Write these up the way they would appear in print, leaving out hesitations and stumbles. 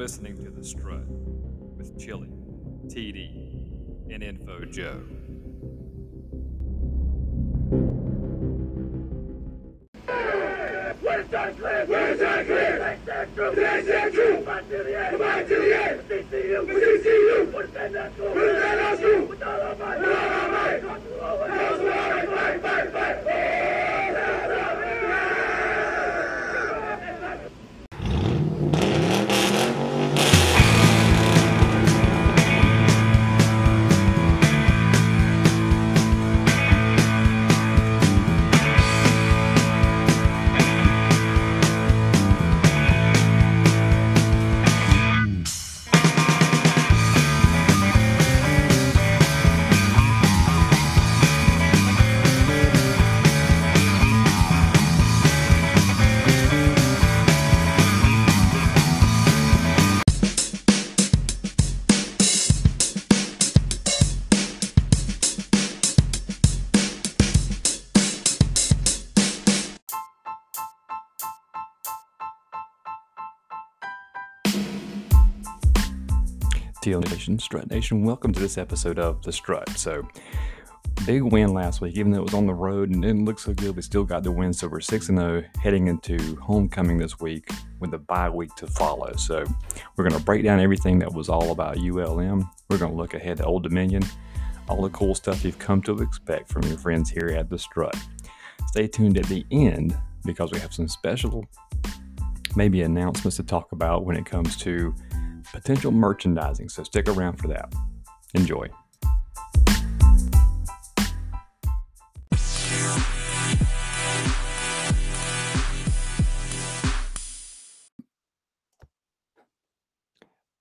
listening to The Strut with Chili, TD, and Info Joe. Nation, Strut Nation, welcome to this episode of The Strut. So, big win last week, even though it was on the road and didn't look so good, we still got the win, so we're 6-0 heading into homecoming this week with the bye week to follow. So, we're going to break down everything that was all about ULM. We're going to look ahead to Old Dominion, all the cool stuff you've come to expect from your friends here at The Strut. Stay tuned at the end because we have some special, maybe announcements to talk about when it comes to potential merchandising, so stick around for that. Enjoy.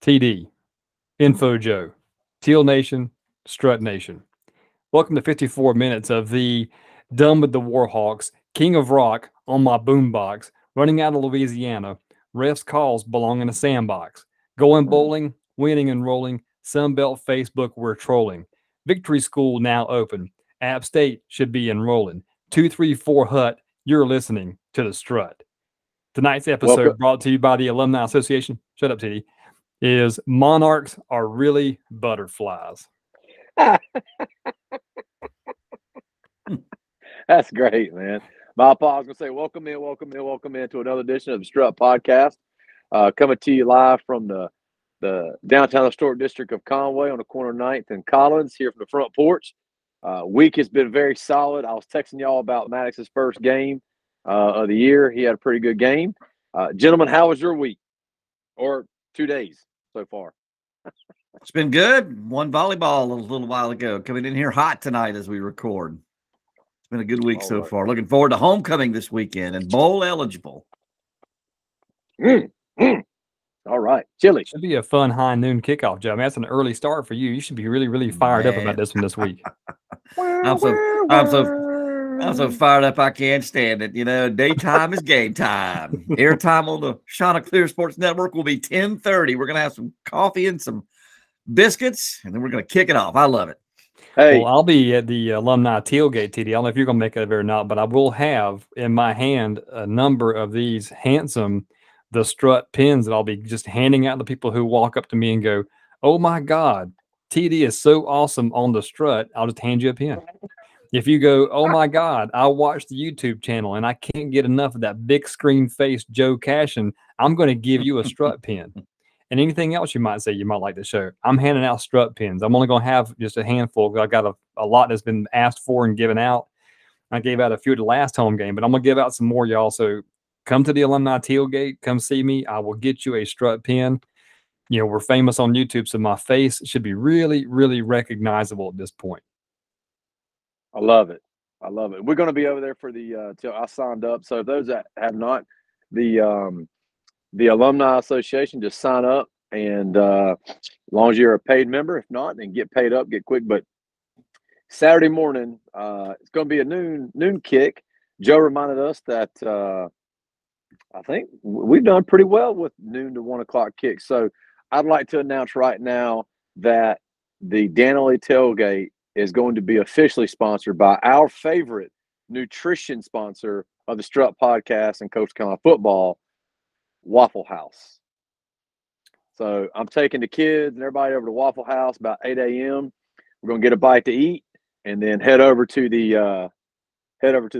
TD, Info Joe, Teal Nation, Strut Nation. Welcome to 54 minutes of the Done with the Warhawks, King of Rock on my boombox, running out of Louisiana, refs calls belong in a sandbox. Going bowling, winning and rolling, Sun Belt Facebook we're trolling. Victory School now open. App State should be enrolling. 234 Hut, you're listening to The Strut. Tonight's episode, brought to you by the Alumni Association, shut up, TD, is Monarchs Are Really Butterflies. That's great, man. My pa's going to say, welcome in to another edition of The Strut Podcast. Coming to you live from the downtown historic district of Conway on the corner of 9th and Collins, here from the front porch. Week has been very solid. I was texting y'all about Maddox's first game of the year. He had a pretty good game. Gentlemen, how was your week or 2 days so far? It's been good. Won volleyball a little while ago. Coming in here hot tonight as we record. It's been a good week so far. Looking forward to homecoming this weekend and bowl eligible. All right, Chili. Should be a fun high noon kickoff, Joe. I mean, that's an early start for you. You should be really, really fired up about this one this week. I'm so fired up I can't stand it. You know, daytime is game time. Airtime on the Shauna Clear Sports Network will be 10:30. We're gonna have some coffee and some biscuits, and then we're gonna kick it off. I love it. Hey, well, I'll be at the alumni tailgate, TD. I don't know if you're gonna make it or not, but I will have in my hand a number of these handsome The Strut pins that I'll be just handing out to people who walk up to me and go, "Oh my God, TD is so awesome on The Strut." I'll just hand you a pin. If you go, "Oh my God, I watch the YouTube channel and I can't get enough of that big screen face Joe Cashin," I'm going to give you a Strut pin. And anything else you might say you might like to show, I'm handing out Strut pins. I'm only going to have just a handful because I've got a lot that's been asked for and given out. I gave out a few at the last home game, but I'm going to give out some more, y'all. So come to the alumni tailgate. Come see me. I will get you a Strut pin. You know, we're famous on YouTube, so my face should be really, really recognizable at this point. I love it. I love it. We're going to be over there for the till I signed up. So those that have not, the Alumni Association, just sign up. And as long as you're a paid member, if not, then get paid up, get quick. But Saturday morning, it's going to be a noon kick. Joe reminded us that I think we've done pretty well with noon to 1 o'clock kicks. So I'd like to announce right now that the Danley tailgate is going to be officially sponsored by our favorite nutrition sponsor of the Strut Podcast and Coastal Carolina football, Waffle House. So I'm taking the kids and everybody over to Waffle House about 8 a.m. We're going to get a bite to eat and then head over to the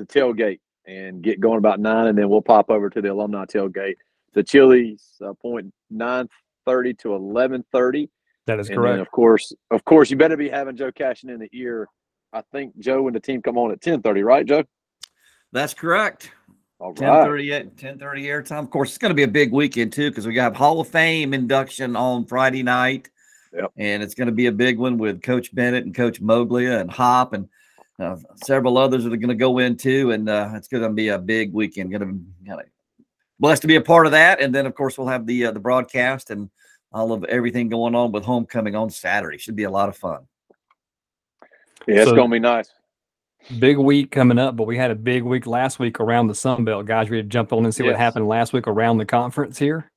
tailgate and get going about 9, and then we'll pop over to the alumni tailgate. The Chili's point 9:30 to 11:30. That is correct. Of course, you better be having Joe Cashin in the ear. I think Joe and the team come on at 10:30, right, Joe? That's correct. All right. 10:30 airtime. Of course, it's going to be a big weekend, too, because we got Hall of Fame induction on Friday night. Yep. And it's going to be a big one with Coach Bennett and Coach Moglia and Hop and several others that are going to go in, too. And it's going to be a big weekend. Blessed to be a part of that. And then, of course, we'll have the broadcast and all of everything going on with homecoming on Saturday. Should be a lot of fun. Yeah, it's going to be nice. Big week coming up, but we had a big week last week around the Sun Belt. Guys, we had to jump on and see what happened last week around the conference here.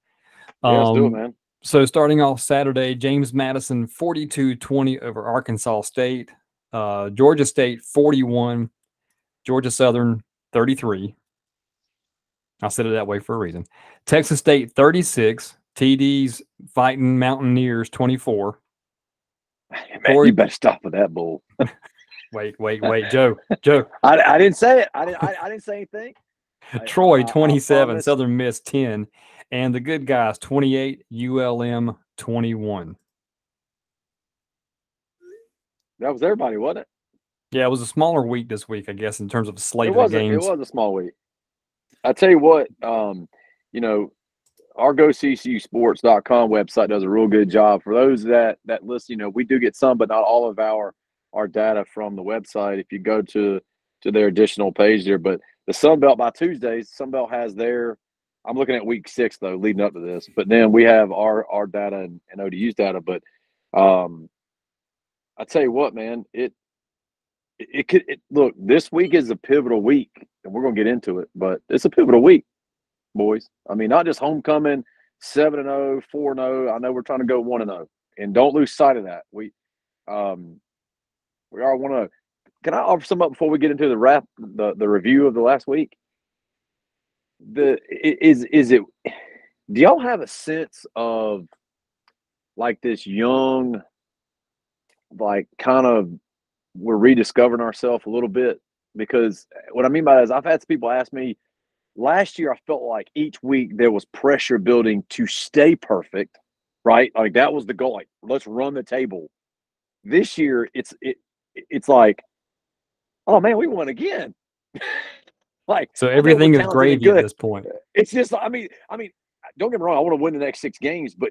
Yeah, let's do it, man. So starting off Saturday, James Madison 42-20 over Arkansas State. Georgia State 41, Georgia Southern 33. I said it that way for a reason. Texas State 36, TDs fighting Mountaineers 24. Man, you better stop with that bull. Wait, Joe. I didn't say it. I didn't say anything. Troy 27, Southern Miss 10, and the good guys 28, ULM 21. That was everybody, wasn't it? Yeah, it was a smaller week this week, I guess, in terms of slate of games. It was a small week. I tell you what, our GoCCUSports.com website does a real good job. For those that listen, we do get some, but not all of our data from the website if you go to their additional page there. But the Sun Belt by Tuesdays, Sun Belt has their – I'm looking at week 6, though, leading up to this. But then we have our data and ODU's data. But I tell you what, man, look, this week is a pivotal week, and we're going to get into it. But it's a pivotal week, boys. I mean, not just homecoming, 7-0, 4-0. I know we're trying to go 1-0. And don't lose sight of that. We are 1-0. Can I offer some up before we get into the wrap, the review of the last week? Do y'all have a sense of like this young, like kind of we're rediscovering ourselves a little bit? Because what I mean by that is I've had people ask me last year, I felt like each week there was pressure building to stay perfect, right? Like that was the goal. Like let's run the table. This year it's like, oh man, we won again. Like so everything is gravy at this point. It's just I mean, don't get me wrong, I want to win the next 6 games, but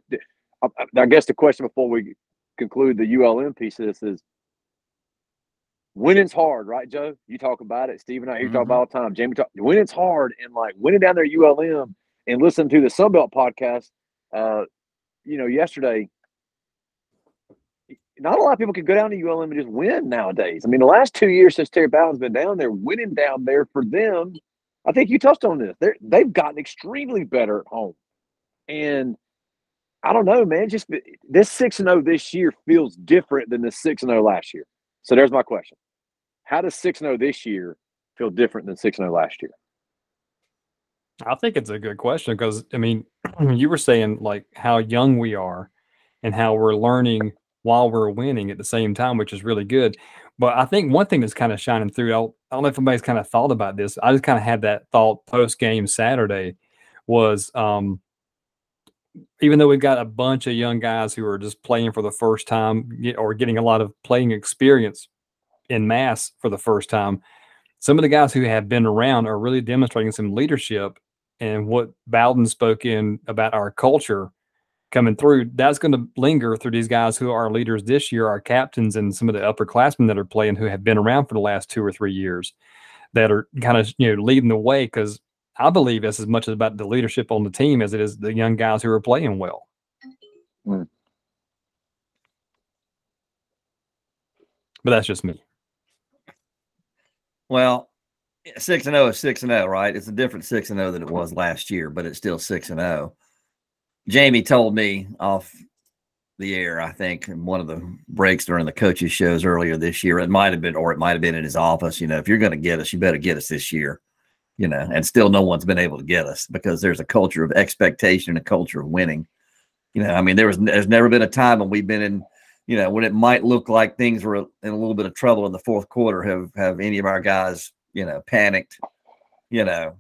I guess the question before we conclude the ULM piece of this is winning's hard, right, Joe? You talk about it, Steve and I talk about all the time. Jamie, winning's hard, and like winning down there at ULM and listening to the Sun Belt podcast, yesterday. Not a lot of people can go down to ULM and just win nowadays. I mean, the last 2 years since Terry Bowen's been down there, winning down there for them, I think you touched on this. They've gotten extremely better at home. And I don't know, man, just this 6-0 this year feels different than the 6-0 last year. So there's my question. How does 6-0 this year feel different than 6-0 last year? I think it's a good question because, I mean, you were saying, like, how young we are and how we're learning – while we're winning at the same time, which is really good. But I think one thing that's kind of shining through, I don't know if anybody's kind of thought about this. I just kind of had that thought post-game Saturday was even though we've got a bunch of young guys who are just playing for the first time or getting a lot of playing experience in mass for the first time, some of the guys who have been around are really demonstrating some leadership. And what Bowden spoke in about our culture coming through, that's going to linger through these guys who are leaders this year, our captains and some of the upperclassmen that are playing who have been around for the last 2 or 3 years that are kind of leading the way, because I believe that's as much about the leadership on the team as it is the young guys who are playing well. Mm. But that's just me. Well, 6-0 is 6-0, right? It's a different 6-0 than it was last year, but it's still 6-0. Jamie told me off the air, I think, in one of the breaks during the coaches' shows earlier this year, it might have been in his office, if you're going to get us, you better get us this year, and still no one's been able to get us because there's a culture of expectation and a culture of winning. You know, I mean, there's never been a time when we've been in, you know, when it might look like things were in a little bit of trouble in the fourth quarter, have any of our guys, you know, panicked, you know,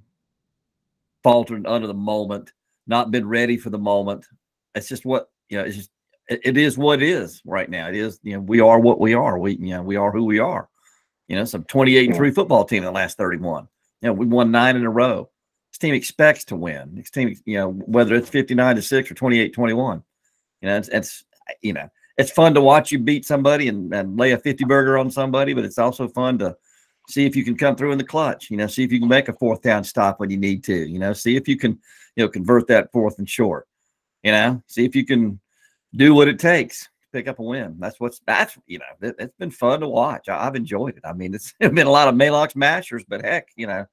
faltered under the moment, not been ready for the moment. It's just what, you know, it's just, it is what it is right now. It is, you know, we are what we are. We, you know, we are who we are. You know, some 28-3 football team in the last 31. You know, we won 9 in a row. This team expects to win. This team, you know, whether it's 59-6 or 28-21. You know, it's you know, it's fun to watch you beat somebody and lay a 50 burger on somebody, but it's also fun to see if you can come through in the clutch. You know, see if you can make a fourth down stop when you need to. You know, see if you can, you know, convert that fourth and short. You know, see if you can do what it takes to pick up a win. That's you know, it's been fun to watch. I've enjoyed it. I mean, it's been a lot of Maalox mashers, but heck, you know,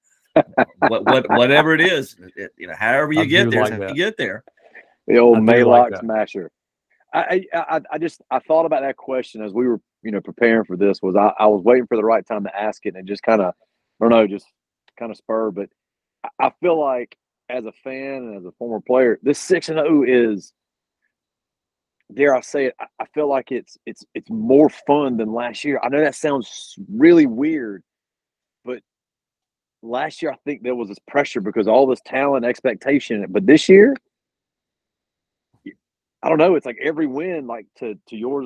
whatever it is, you know, however you get there, like you get there. The old Maalox masher. I thought about that question as we were, you know, preparing for this. Was I was waiting for the right time to ask it, and just kind of, I don't know, just kind of spur. But I feel like as a fan and as a former player, this 6-0 is, dare I say it, I feel like it's more fun than last year. I know that sounds really weird, but last year I think there was this pressure because all this talent, expectation. But this year, I don't know. It's like every win, like to your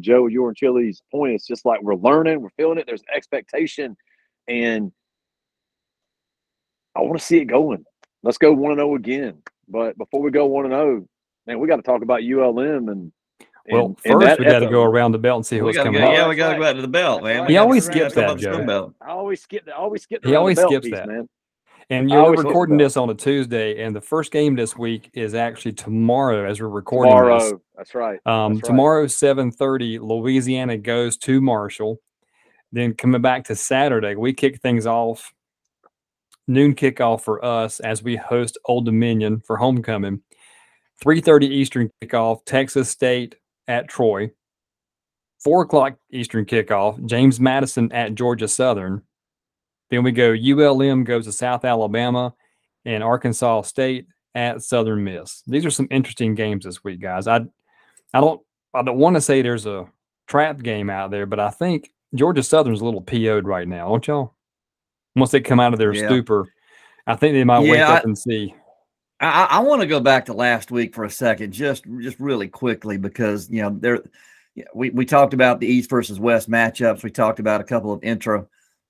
Joe, your and Chili's point, it's just like we're learning, we're feeling it. There's expectation, and I want to see it going. Let's go 1-0 again. But before we go 1-0, man, we got to talk about ULM and first we got to go around the belt and see who's coming up. Yeah, we got to go out to the belt, man. He always skips that, Joe. I always skip that. He always skips that. Man. And you're recording this on a Tuesday, and the first game this week is actually tomorrow as we're recording this. Tomorrow, that's right. Tomorrow, 7:30, Louisiana goes to Marshall. Then coming back to Saturday, we kick things off. Noon kickoff for us as we host Old Dominion for homecoming. 3:30 Eastern kickoff, Texas State at Troy. 4 o'clock Eastern kickoff, James Madison at Georgia Southern. Then we go ULM goes to South Alabama and Arkansas State at Southern Miss. These are some interesting games this week, guys. I don't want to say there's a trap game out there, but I think Georgia Southern's a little PO'd right now, don't y'all? Once they come out of their stupor, I think they might wake up and see. I want to go back to last week for a second, just really quickly, because you know we talked about the East versus West matchups. We talked about a couple of intro,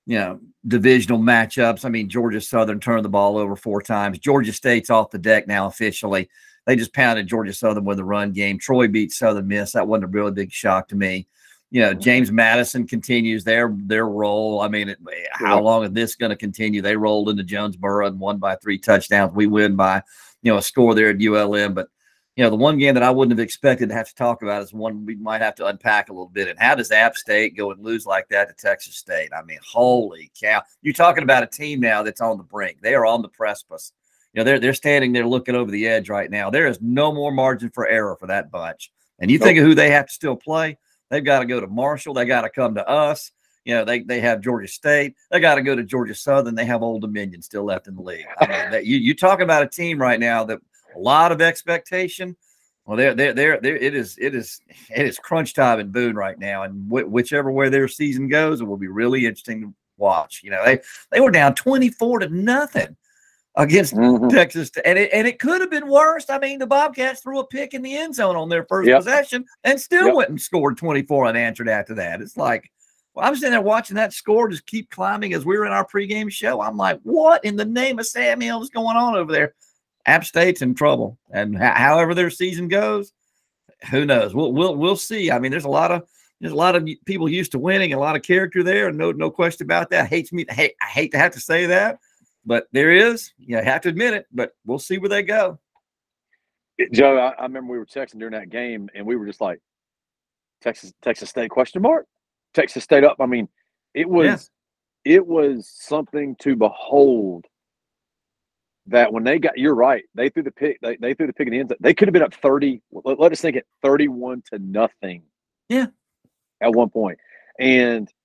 you know, divisional matchups. I mean, Georgia Southern turned the ball over 4 times. Georgia State's off the deck now officially. They just pounded Georgia Southern with a run game. Troy beat Southern Miss. That wasn't a really big shock to me. You know, James Madison continues their role. I mean, how long is this going to continue? They rolled into Jonesboro and won by 3 touchdowns. We win by, you know, a score there at ULM. But, you know, the one game that I wouldn't have expected to have to talk about is one we might have to unpack a little bit. And how does App State go and lose like that to Texas State? I mean, holy cow. You're talking about a team now that's on the brink. They are on the precipice. You know, they're standing there looking over the edge right now. There is no more margin for error for that bunch. And you think of who they have to still play. They've got to go to Marshall. They got to come to us. You know, they have Georgia State. They got to go to Georgia Southern. They have Old Dominion still left in the league. I mean, you're talking about a team right now that a lot of expectation. Well, it is crunch time in Boone right now, and whichever way their season goes, it will be really interesting to watch. You know, they were down 24-0 against Texas, and it could have been worse. I mean, the Bobcats threw a pick in the end zone on their first possession and still went and scored 24 unanswered after that. It's like, well, I'm sitting there watching that score just keep climbing as we were in our pregame show. I'm like, what in the name of Sam Hill is going on over there? App State's in trouble, and however their season goes, who knows? We'll see. I mean, there's a lot of people used to winning, a lot of character there, and no question about that. I hate to have to say that. But there is, you know, I have to admit it, but we'll see where they go. Joe, I remember we were texting during that game, and we were just like, Texas State ? Texas State up. I mean, it was something to behold that when they got – you're right. They threw the pick. They threw the pick in the end zone. They could have been up 30 – let us think it, 31-0. Yeah. At one point. And –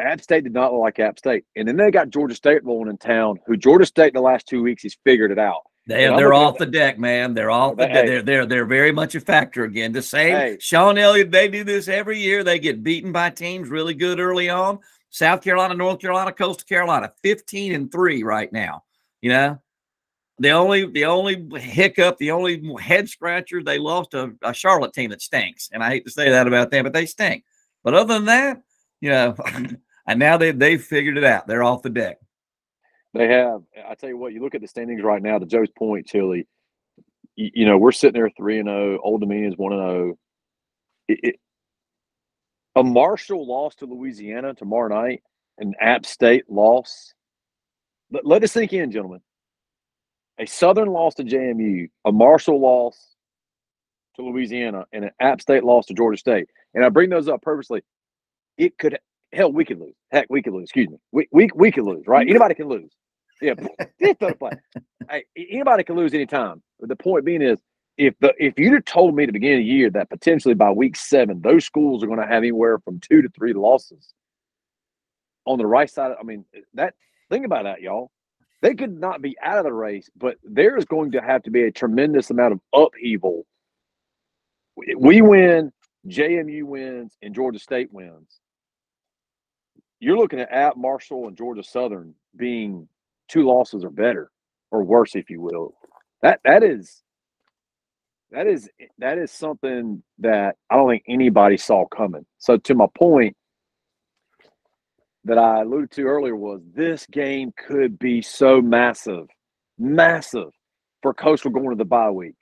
App State did not look like App State. And then they got Georgia State rolling in town, who Georgia State in the last 2 weeks has figured it out. They're off the deck, man. They're off the deck. They're very much a factor again. The same. Hey. Sean Elliott, they do this every year. They get beaten by teams really good early on. South Carolina, North Carolina, Coastal Carolina, 15-3 right now. You know, the only hiccup, the only head scratcher, they lost a Charlotte team that stinks. And I hate to say that about them, but they stink. But other than that, you know, and now they've figured it out. They're off the deck. They have. I tell you what, you look at the standings right now, to Joe's point, Chili, you know, we're sitting there 3-0. Old Dominion's 1-0. A Marshall loss to Louisiana tomorrow night, an App State loss. Let us sink in, gentlemen. A Southern loss to JMU, a Marshall loss to Louisiana, and an App State loss to Georgia State. And I bring those up purposely. It could – hell, we could lose. Heck, we could lose. Excuse me. We could lose, right? Anybody can lose. Yeah. Hey, anybody can lose anytime. But the point being is, if you'd have told me at the beginning of the year that potentially by week 7, those schools are going to have anywhere from 2 to 3 losses on the right side, I mean, that think about that, y'all. They could not be out of the race, but there is going to have to be a tremendous amount of upheaval. We win, JMU wins, and Georgia State wins. You're looking at App, Marshall, and Georgia Southern being 2 losses or better, or worse, if you will. That is something that I don't think anybody saw coming. So to my point that I alluded to earlier was this game could be so massive for Coastal going to the bye week.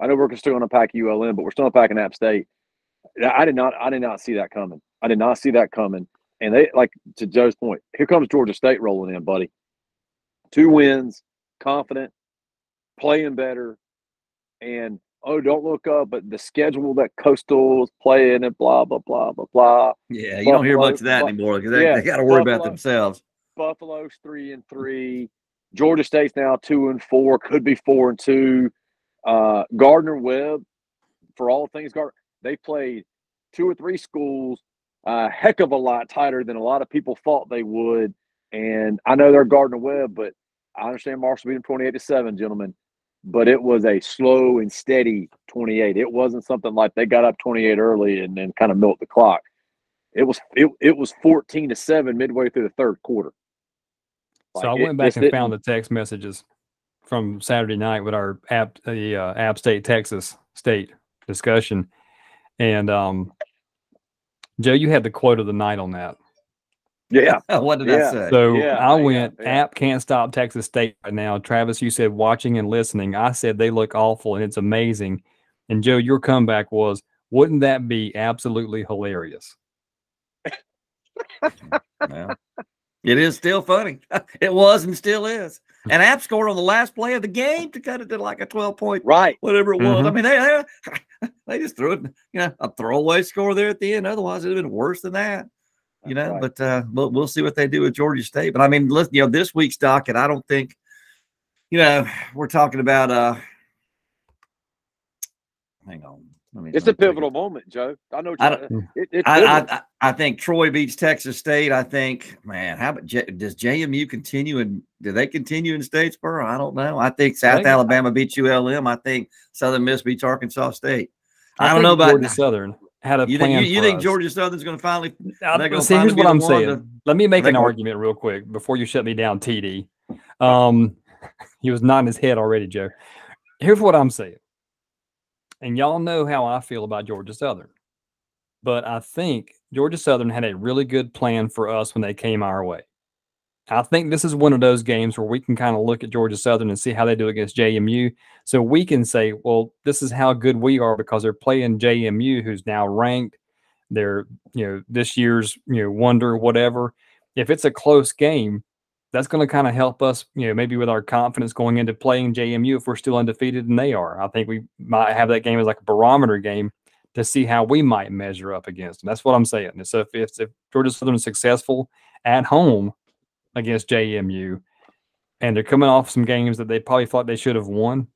I know we're still going to pack ULM, but we're still unpacking App State. I did not see that coming. And they, like to Joe's point, here comes Georgia State rolling in, buddy. 2 wins, confident, playing better, and oh, don't look up, but the schedule that Coastal's playing and blah, blah, blah, blah, blah. Yeah, you don't hear much of that anymore because they got to worry about themselves. Buffalo's 3-3. Georgia State's now 2-4, could be 4-2. Gardner-Webb, for all things Gardner, they played 2 or 3 schools a heck of a lot tighter than a lot of people thought they would. And I know they're Gardner-Webb, but I understand Marshall beat them 28-7, gentlemen. But it was a slow and steady 28. It wasn't something like they got up 28 early and then kind of milked the clock. It was 14-7 midway through the third quarter. Like, so I went back and found the text messages from Saturday night with our App State Texas State discussion, and Joe, you had the quote of the night on that. Yeah. What did I say? So I went, App can't stop Texas State right now. Travis, you said watching and listening. I said they look awful and it's amazing. And Joe, your comeback was, wouldn't that be absolutely hilarious? Well, it is still funny. It was and still is. And App scored on the last play of the game to cut it to like a 12-point, right? Whatever it was. Mm-hmm. I mean, they just threw it, you know, a throwaway score there at the end. Otherwise, it would have been worse than that. You know, right. But we'll see what they do with Georgia State. But I mean, listen, you know, this week's docket, I don't think, you know, we're talking about. Hang on, it's a pivotal moment, Joe. I know. I think Troy beats Texas State. I think, man, how about does JMU continue and do they continue in Statesboro? I don't know. I think South Alabama beats ULM. I think Southern Miss beats Arkansas State. I don't know about Georgia Southern. Had a you plan. You think Georgia Southern's going to finally? See, here's what I'm saying. Let me make an argument real quick before you shut me down, TD. He was nodding his head already, Joe. Here's what I'm saying, and y'all know how I feel about Georgia Southern, but I think Georgia Southern had a really good plan for us when they came our way. I think this is one of those games where we can kind of look at Georgia Southern and see how they do against JMU. So we can say, well, this is how good we are because they're playing JMU, who's now ranked. They're, you know, this year's, you know, wonder, whatever. If it's a close game, that's going to kind of help us, you know, maybe with our confidence going into playing JMU if we're still undefeated and they are. I think we might have that game as like a barometer game to see how we might measure up against them. That's what I'm saying. And so if Georgia Southern is successful at home against JMU, and they're coming off some games that they probably thought they should have won.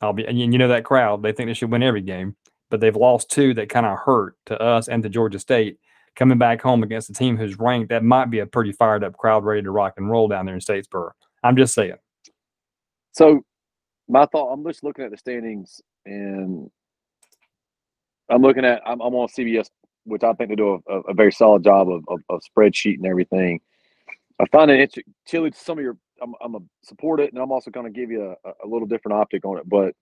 And you know that crowd, they think they should win every game, but they've lost 2 that kind of hurt to us and to Georgia State. Coming back home against a team who's ranked, that might be a pretty fired up crowd ready to rock and roll down there in Statesboro. I'm just saying. So my thought, I'm just looking at the standings, and I'm looking at, I'm on CBS, which I think they do a very solid job of spreadsheet and everything. I find it interesting. Chili, some of your, I'm going to support it, and I'm also going to give you a little different optic on it. But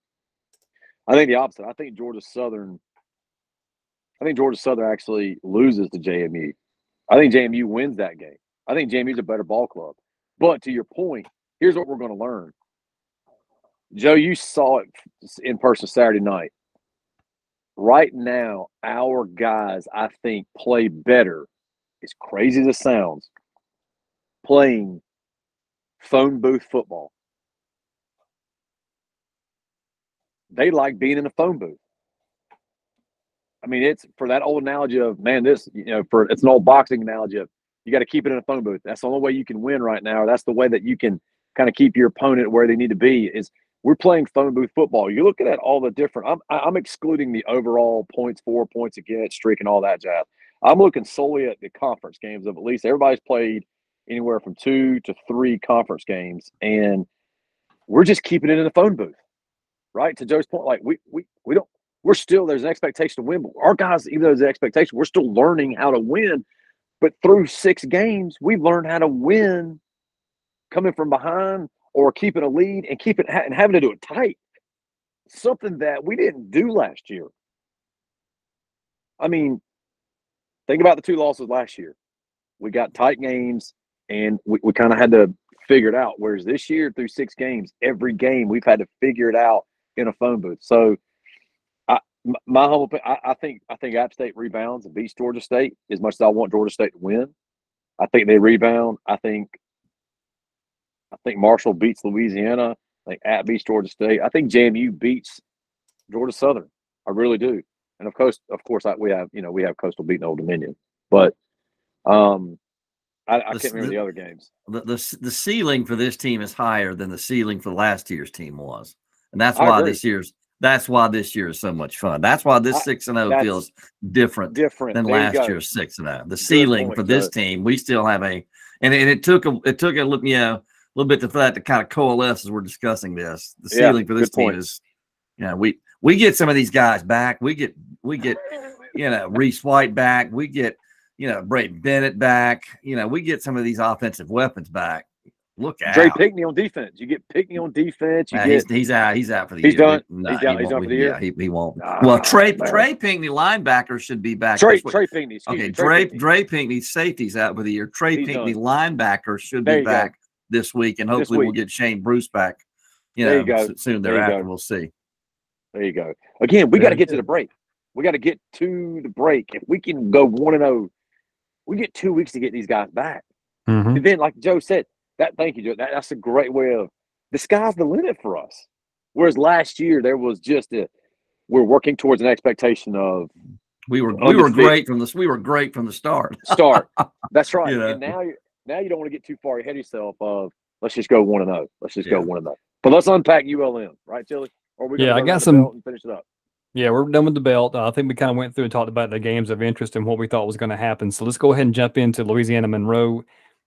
I think the opposite. I think Georgia Southern actually loses to JMU. I think JMU wins that game. I think JMU's a better ball club. But to your point, here's what we're going to learn. Joe, you saw it in person Saturday night. Right now, our guys, I think, play better, as crazy as it sounds, playing phone booth football. They like being in a phone booth. I mean, it's for that old analogy of, man, this, you know, for it's an old boxing analogy of you got to keep it in a phone booth. That's the only way you can win right now. Or that's the way that you can kind of keep your opponent where they need to be is we're playing phone booth football. You're looking at all the different, I'm excluding the overall points for, points against, streak, and all that jazz. I'm looking solely at the conference games of at least everybody's played anywhere from 2 to 3 conference games, and we're just keeping it in the phone booth. Right? To Joe's point, like we don't, we're still, there's an expectation to win, but our guys, even though there's an expectation, we're still learning how to win. But through 6 games, we've learned how to win coming from behind or keeping a lead and keeping and having to do it tight. Something that we didn't do last year. I mean, think about the 2 losses last year. We got tight games and we kind of had to figure it out. Whereas this year, through 6 games, every game we've had to figure it out in a phone booth. So my humble opinion, I think App State rebounds and beats Georgia State as much as I want Georgia State to win. I think they rebound. I think Marshall beats Louisiana. I think App beats Georgia State. I think JMU beats Georgia Southern. I really do. And of course, we have Coastal beating Old Dominion. But I can't remember the other games. The ceiling for this team is higher than the ceiling for last year's team was, and that's why this year is so much fun. That's why this 6-0 feels different than last year's 6-0. The ceiling for this team, we still have it took a little bit for that to kind of coalesce as we're discussing this. The ceiling for this team is, we get some of these guys back. We get Reese White back. We get Brayden Bennett back. We get some of these offensive weapons back. Look out. Dre Pinckney on defense. You get Pinckney on defense. He's out. He's out for the year. He's done for the year. Yeah, he won't. Well, Trey Pinckney, linebacker, should be back. Trey Pinckney. Okay, Dre Pinckney, safety's out for the year. Trey Pinckney, linebacker, should be back this week, and hopefully we'll get Shane Bruce back. Soon thereafter. We'll see. There you go. Again, we got to get to the break. We got to get to the break. If we can go 1-0, we get 2 weeks to get these guys back. Mm-hmm. And then, like Joe said. Thank you, Joe. That's a great way of the sky's the limit for us. Whereas last year there was just we're working towards an expectation of we were great from the start. That's right. And now you don't want to get too far ahead of yourself of let's just go 1-0. Let's just go 1-0. But let's unpack ULM, right, Tilly? Or we I got some and finish it up. Yeah, we're done with the belt. I think we kind of went through and talked about the games of interest and what we thought was going to happen. So let's go ahead and jump into Louisiana Monroe.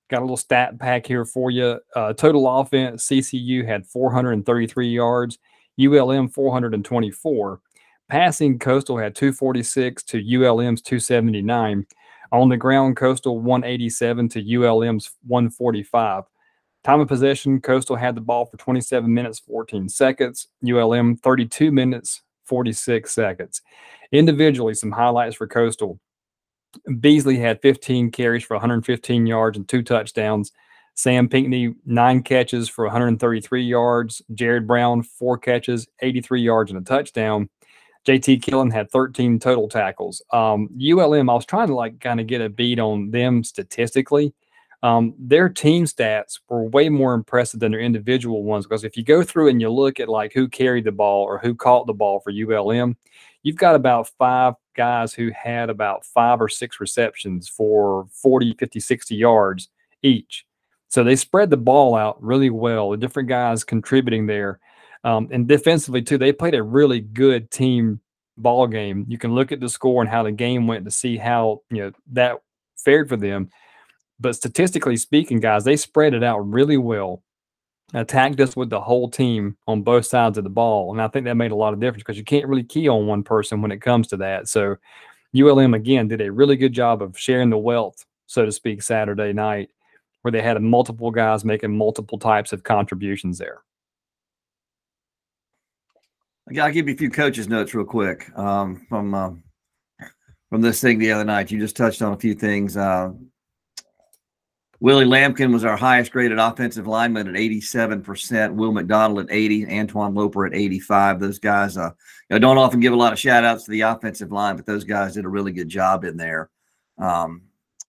Got a little stat pack here for you. Total offense, CCU had 433 yards, ULM 424. Passing, Coastal had 246 to ULM's 279. On the ground, Coastal 187 to ULM's 145. Time of possession, Coastal had the ball for 27 minutes, 14 seconds. ULM 32 minutes, 46 seconds. Individually, some highlights for Coastal. Beasley had 15 carries for 115 yards and 2 touchdowns. Sam Pinckney, 9 catches for 133 yards. Jared Brown, 4 catches, 83 yards and a touchdown. JT Killen had 13 total tackles. ULM, I was trying to get a beat on them statistically. Their team stats were way more impressive than their individual ones, because if you go through and you look at who carried the ball or who caught the ball for ULM, you've got about 5 guys who had about 5 or 6 receptions for 40, 50, 60 yards each. So they spread the ball out really well. The different guys contributing there. And defensively, too, they played a really good team ball game. You can look at the score and how the game went to see how that fared for them. But statistically speaking, guys, they spread it out really well. attacked us with the whole team on both sides of the ball. And I think that made a lot of difference because you can't really key on one person when it comes to that. So ULM, again, did a really good job of sharing the wealth, so to speak, Saturday night, where they had multiple guys making multiple types of contributions there. I'll give you a few coaches' notes real quick from this thing the other night. You just touched on a few things. Willie Lampkin was our highest-graded offensive lineman at 87%. Will McDonald at 80%. Antoine Loper at 85%. Those guys don't often give a lot of shout-outs to the offensive line, but those guys did a really good job in there.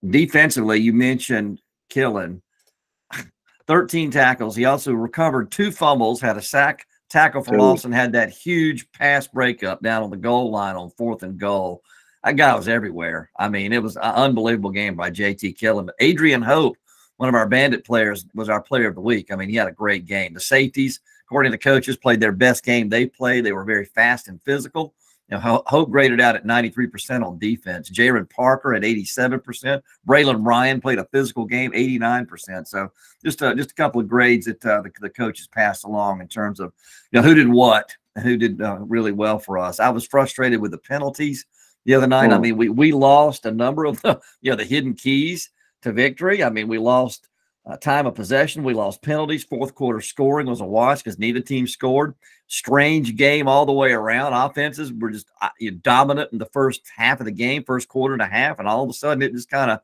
Defensively, you mentioned Killen. 13 tackles. He also recovered 2 fumbles, had a sack, tackle for loss, and had that huge pass breakup down on the goal line on 4th and goal. That guy was everywhere. I mean, it was an unbelievable game by JT Killen. But Adrian Hope, one of our Bandit players, was our player of the week. I mean, he had a great game. The safeties, according to the coaches, played their best game they played. They were very fast and physical. You know, Hope graded out at 93% on defense. Jaron Parker at 87%. Braylon Ryan played a physical game, 89%. So just a couple of grades that the coaches passed along in terms of, you know, who did what and who did really well for us. I was frustrated with the penalties the other night. I mean, we lost a number of the hidden keys to victory. I mean, we lost time of possession. We lost penalties. Fourth quarter scoring was a wash because neither team scored. Strange game all the way around. Offenses were just dominant in the first half of the game, first quarter and a half, and all of a sudden it just kind of,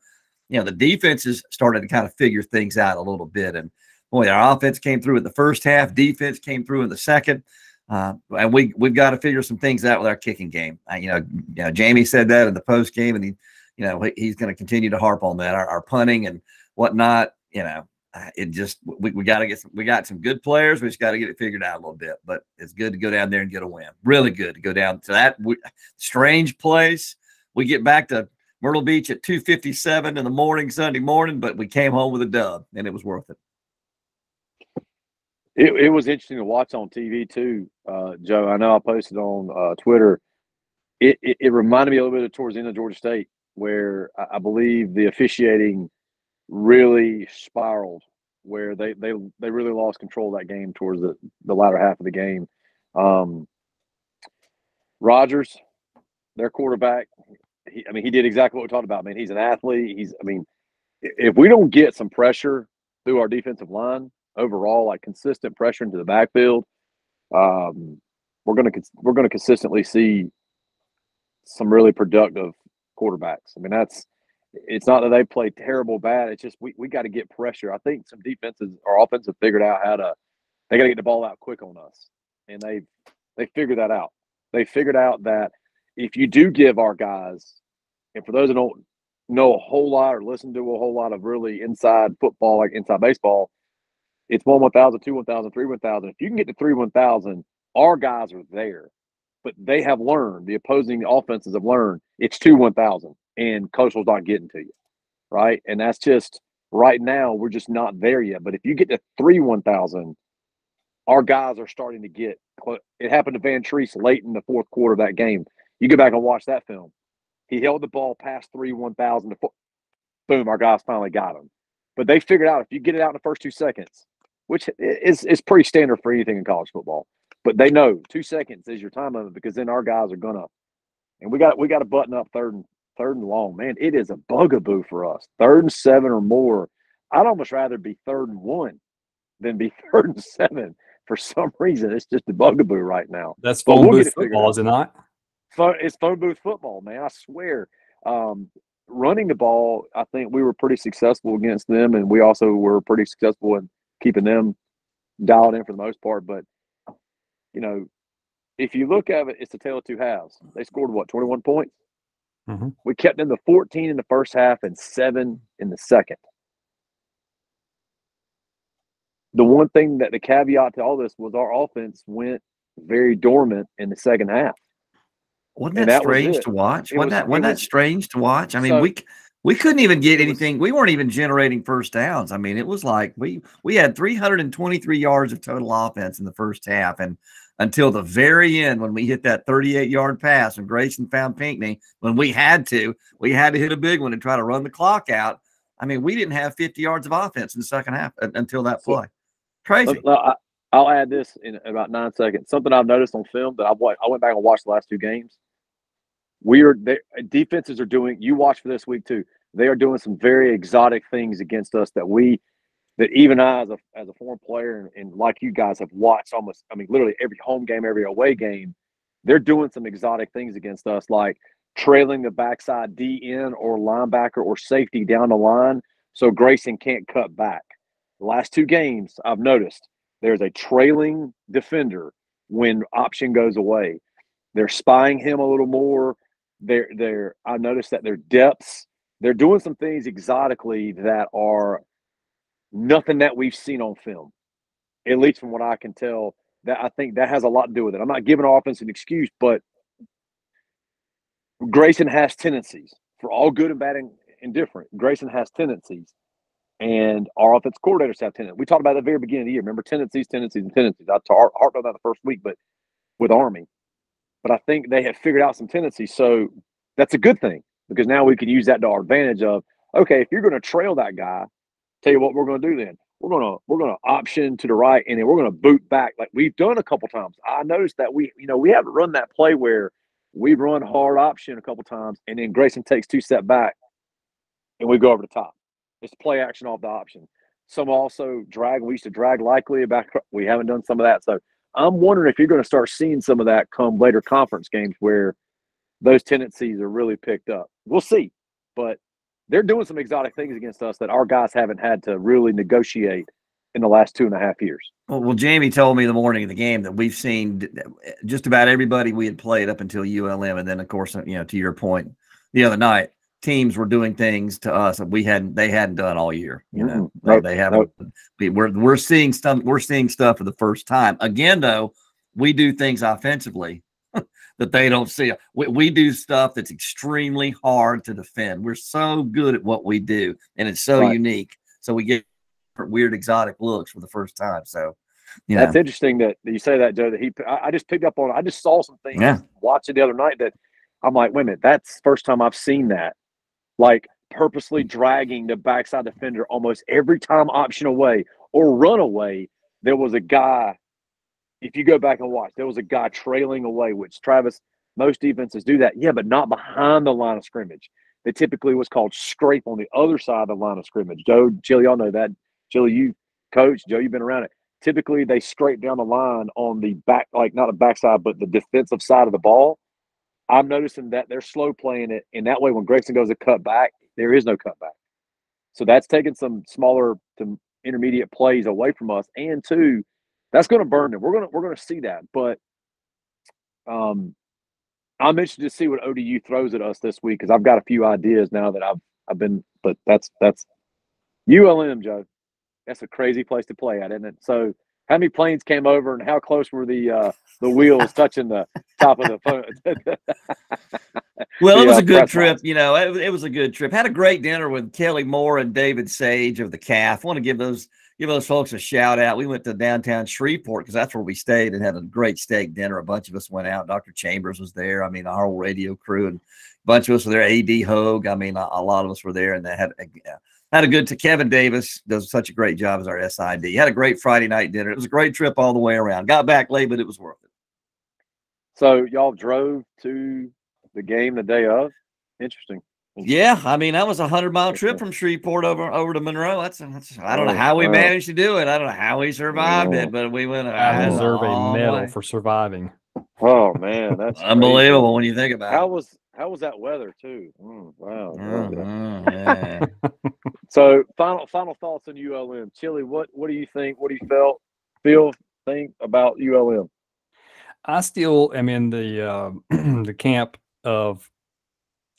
the defenses started to kind of figure things out a little bit. And boy, our offense came through in the first half. Defense came through in the second. And we've got to figure some things out with our kicking game. Jamie said that in the post game, and he's going to continue to harp on that. Our punting and whatnot. We got some good players. We just got to get it figured out a little bit, but it's good to go down there and get a win. Really good to go down to that strange place. We get back to Myrtle Beach at 2:57 in the morning, Sunday morning, but we came home with a dub and it was worth it. It was interesting to watch on TV too, Joe. I know I posted on Twitter. It reminded me a little bit of towards the end of Georgia State, where I believe the officiating really spiraled, where they really lost control of that game towards the latter half of the game. Rodgers, their quarterback, he did exactly what we talked about, man. He's an athlete. If we don't get some pressure through our defensive line overall, like consistent pressure into the backfield, we're going to consistently see some really productive quarterbacks. I mean, it's not that they play terrible bad. It's just we got to get pressure. I think some defenses or offense have figured out how to – they got to get the ball out quick on us, and they figured that out. They figured out that if you do give our guys – and for those that don't know a whole lot or listen to a whole lot of really inside football, like inside baseball, it's 1-1000, 2-1000, 3-1000. If you can get to 3-1000, our guys are there. But they have learned, the opposing offenses have learned, it's 2-1000. And Coastal's not getting to you, right? And that's just right now we're just not there yet. But if you get to 3-1000, our guys are starting to get close. It happened to Van Treese late in the fourth quarter of that game. You go back and watch that film. He held the ball past 3-1000. Boom, our guys finally got him. But they figured out if you get it out in the first 2 seconds, which is pretty standard for anything in college football. But they know 2 seconds is your time limit, because then our guys are gonna. And we got to button up third and long, man. It is a bugaboo for us. 3rd and 7 or more. I'd almost rather be 3rd and 1 than be 3rd and 7 for some reason. It's just a bugaboo right now. That's phone booth football, is it not? It's phone booth football, man. I swear. Running the ball, I think we were pretty successful against them, and we also were pretty successful in keeping them dialed in for the most part. But, if you look at it, it's a tale of two halves. They scored, what, 21 points? Mm-hmm. We kept them to 14 in the first half and 7 in the second. The one thing that the caveat to all this was our offense went very dormant in the second half. Wasn't that strange to watch? Wasn't that strange to watch? I mean, so, we couldn't even get anything. We weren't even generating first downs. I mean, it was like we had 323 yards of total offense in the first half, and until the very end, when we hit that 38-yard pass and Grayson found Pinckney, when we had to hit a big one and try to run the clock out. I mean, we didn't have 50 yards of offense in the second half until that play. Crazy. I'll add this in about 9 seconds. Something I've noticed on film that I went back and watched the last two games. Defenses are doing. You watch for this week too. They are doing some very exotic things against us that even I, as a former player and like you guys, have watched almost. I mean, literally every home game, every away game. They're doing some exotic things against us, like trailing the backside DN or linebacker or safety down the line, so Grayson can't cut back. The last two games, I've noticed there's a trailing defender when option goes away. They're spying him a little more. I noticed that their depths. They're doing some things exotically that are nothing that we've seen on film, at least from what I can tell. That I think that has a lot to do with it. I'm not giving our offense an excuse, but Grayson has tendencies for all good and bad and different. Grayson has tendencies, and our offense coordinators have tendencies. We talked about it at the very beginning of the year. Remember, tendencies. I talked about the first week, but with Army. But I think they have figured out some tendencies, so that's a good thing because now we can use that to our advantage of, okay, if you're going to trail that guy, tell you what we're going to do then. We're gonna option to the right, and then we're gonna boot back like we've done a couple times. I noticed that we haven't run that play where we've run hard option a couple times, and then Grayson takes two step back, and we go over the top. It's play action off the option. Some also drag. We used to drag likely back. We haven't done some of that. So I'm wondering if you're going to start seeing some of that come later conference games where those tendencies are really picked up. We'll see, but they're doing some exotic things against us that our guys haven't had to really negotiate in the last 2.5 years. Well, Jamie told me the morning of the game that we've seen just about everybody we had played up until ULM. And then, of course, to your point, the other night, teams were doing things to us that they hadn't done all year. They haven't. Nope. We're seeing stuff for the first time. Again, though, we do things offensively that they don't see. We do stuff that's extremely hard to defend. We're so good at what we do, and it's so unique. So we get weird, exotic looks for the first time. So, that's interesting that you say that, Joe. I just picked up on. I just saw some things watching the other night that I'm like, wait a minute, that's the first time I've seen that. Like purposely dragging the backside defender almost every time option away or run away. There was a guy. If you go back and watch, there was a guy trailing away, which, Travis, most defenses do that. Yeah, but not behind the line of scrimmage. They typically what's called scrape on the other side of the line of scrimmage. Joe, Jill, y'all know that. Jill, you coach. Joe, you've been around it. Typically, they scrape down the line on the back, like not the backside, but the defensive side of the ball. I'm noticing that they're slow playing it. And that way, when Grayson goes to cut back, there is no cutback. So that's taking some smaller to intermediate plays away from us. And two, that's going to burn them. We're going to see that. But I'm interested to see what ODU throws at us this week because I've got a few ideas now that I've been. But that's ULM, Joe. That's a crazy place to play at, isn't it? So how many planes came over and how close were the wheels touching the top of the phone? Well, it was a good trip. It was a good trip. Had a great dinner with Kelly Moore and David Sage of the CAF. Want to give those. Give those folks a shout out. We went to downtown Shreveport because that's where we stayed and had a great steak dinner. A bunch of us went out. Dr. Chambers was there. I mean, our whole radio crew and a bunch of us were there. A.D. Hogue. I mean, a lot of us were there, and they had a good time. Kevin Davis does such a great job as our SID. Had a great Friday night dinner. It was a great trip all the way around. Got back late, but it was worth it. So y'all drove to the game the day of? Interesting. Yeah, I mean, that was a 100-mile trip from Shreveport over to Monroe. That's I don't know how we managed to do it. I don't know how we survived it, but we went. I deserve a medal for surviving. Oh man, that's unbelievable when you think about it. How was that weather too? Mm, wow. So final thoughts on ULM, Chili. What do you think? What do you think about ULM? I still am in the camp of.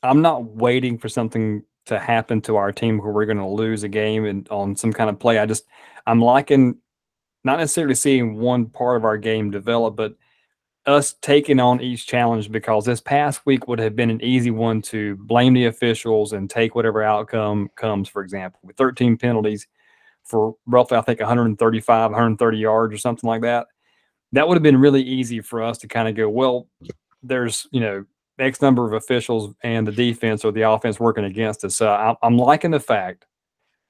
I'm not waiting for something to happen to our team where we're going to lose a game and on some kind of play. I'm liking not necessarily seeing one part of our game develop, but us taking on each challenge because this past week would have been an easy one to blame the officials and take whatever outcome comes, for example, with 13 penalties for roughly, I think, 130 yards or something like that. That would have been really easy for us to kind of go, well, there's, X number of officials and the defense or the offense working against us. So I'm liking the fact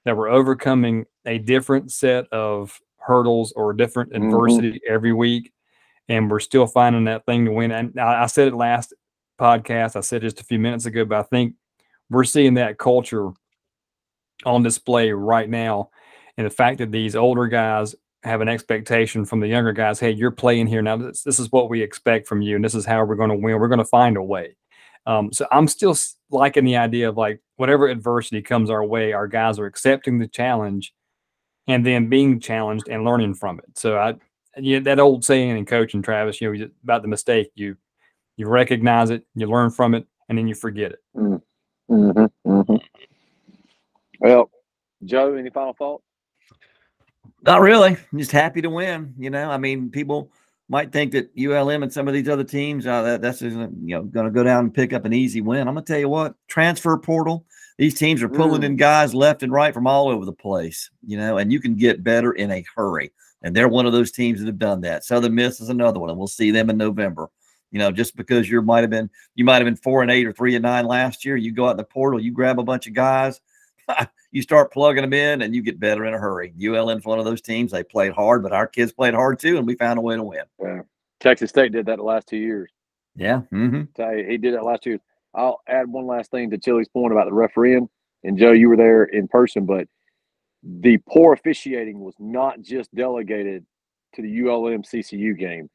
that we're overcoming a different set of hurdles or a different adversity every week. And we're still finding that thing to win. And I said it last podcast, I said just a few minutes ago, but I think we're seeing that culture on display right now. And the fact that these older guys have an expectation from the younger guys, hey, you're playing here now. This is what we expect from you, and this is how we're going to win. We're going to find a way. So I'm still liking the idea of, like, whatever adversity comes our way, our guys are accepting the challenge and then being challenged and learning from it. So that old saying in coaching, Travis, you know, about the mistake, you recognize it, you learn from it, and then you forget it. Well, Joe, any final thoughts? Not really. I'm just happy to win. You know, I mean, people might think that ULM and some of these other teams, that's just, going to go down and pick up an easy win. I'm going to tell you what, transfer portal, these teams are pulling in guys left and right from all over the place, and you can get better in a hurry. And they're one of those teams that have done that. Southern Miss is another one, and we'll see them in November. Just because you might have been 4-8 or 3-9 last year, you go out in the portal, you grab a bunch of guys, you start plugging them in, and you get better in a hurry. ULM's one of those teams. They played hard, but our kids played hard too, and we found a way to win. Well, Texas State did that the last 2 years. Yeah. He did that last year. I'll add one last thing to Chili's point about the refereeing. And, Joe, you were there in person, but the poor officiating was not just delegated to the ULM-CCU game.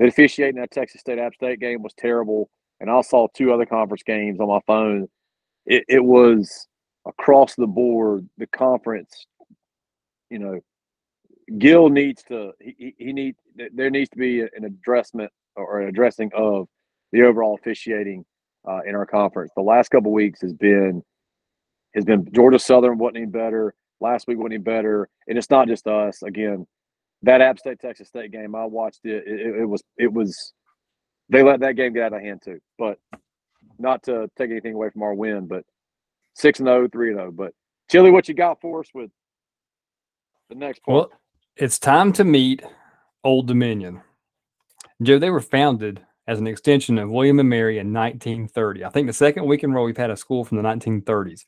The officiating that Texas State-App State game was terrible, and I saw two other conference games on my phone. It was – across the board, the conference, Gill needs to – there needs to be an addressment or an addressing of the overall officiating in our conference. The last couple of weeks has been Georgia Southern wasn't any better. Last week wasn't any better. And it's not just us. Again, that App State-Texas State game, I watched it. It was – they let that game get out of hand too. But not to take anything away from our win, but 6-0, 3-0. But, Chili, what you got for us with the next point? Well, it's time to meet Old Dominion. Joe, they were founded as an extension of William and Mary in 1930. I think the second week in row we've had a school from the 1930s.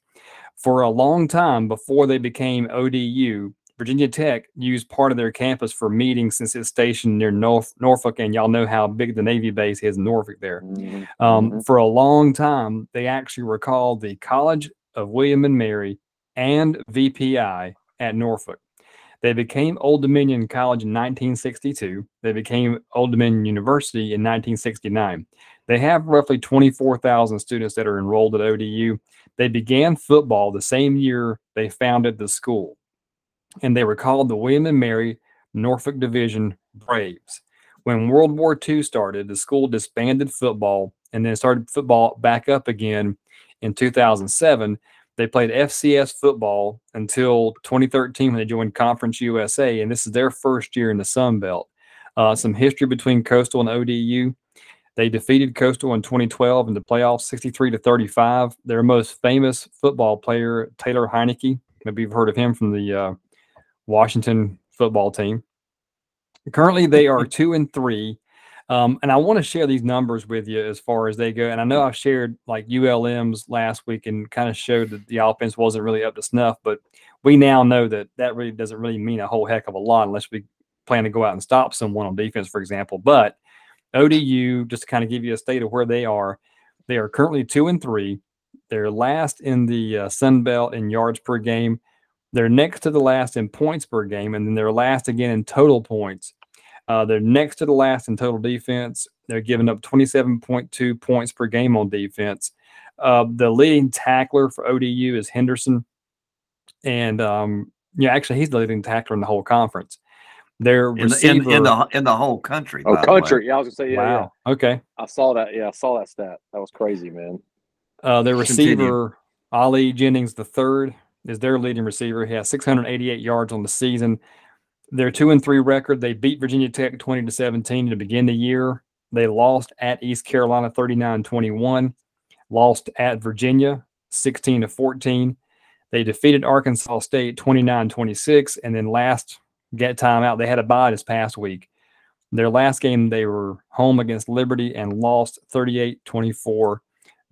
For a long time before they became ODU, Virginia Tech used part of their campus for meetings since it's stationed near Norfolk, and y'all know how big the Navy base is in Norfolk there. For a long time, they actually were called the College of William and Mary and VPI at Norfolk. They became Old Dominion College in 1962. They became Old Dominion University in 1969. They have roughly 24,000 students that are enrolled at ODU. They began football the same year they founded the school, and they were called the William and Mary Norfolk Division Braves. When World War II started, the school disbanded football and then started football back up again in 2007. They played FCS football until 2013 when they joined Conference USA, and this is their first year in the Sun Belt. Some history between Coastal and ODU. They defeated Coastal in 2012 in the playoffs 63-35. Their most famous football player, Taylor Heineke, maybe you've heard of him from the Washington football team. Currently, they are 2-3. And I want to share these numbers with you as far as they go. And I know I shared like ULM's last week and kind of showed that the offense wasn't really up to snuff, but we now know that that really doesn't really mean a whole heck of a lot unless we plan to go out and stop someone on defense, for example. But ODU, just to kind of give you a state of where they are currently 2-3. They're last in the Sun Belt in yards per game. They're next to the last in points per game, and then they're last again in total points. They're next to the last in total defense. They're giving up 27.2 points per game on defense. The leading tackler for ODU is Henderson, and actually he's the leading tackler in the whole conference. Their receiver in the whole country. Oh, country! Yeah, I was gonna say yeah. Wow. Yeah. Okay. I saw that. Yeah, I saw that stat. That was crazy, man. Their receiver, Ollie Jennings III, is their leading receiver. He has 688 yards on the season. Their 2-3 record, they beat Virginia Tech 20-17 to begin the year. They lost at East Carolina 39-21, lost at Virginia 16-14. They defeated Arkansas State 29-26, and then last get time out, they had a bye this past week. Their last game, they were home against Liberty and lost 38-24.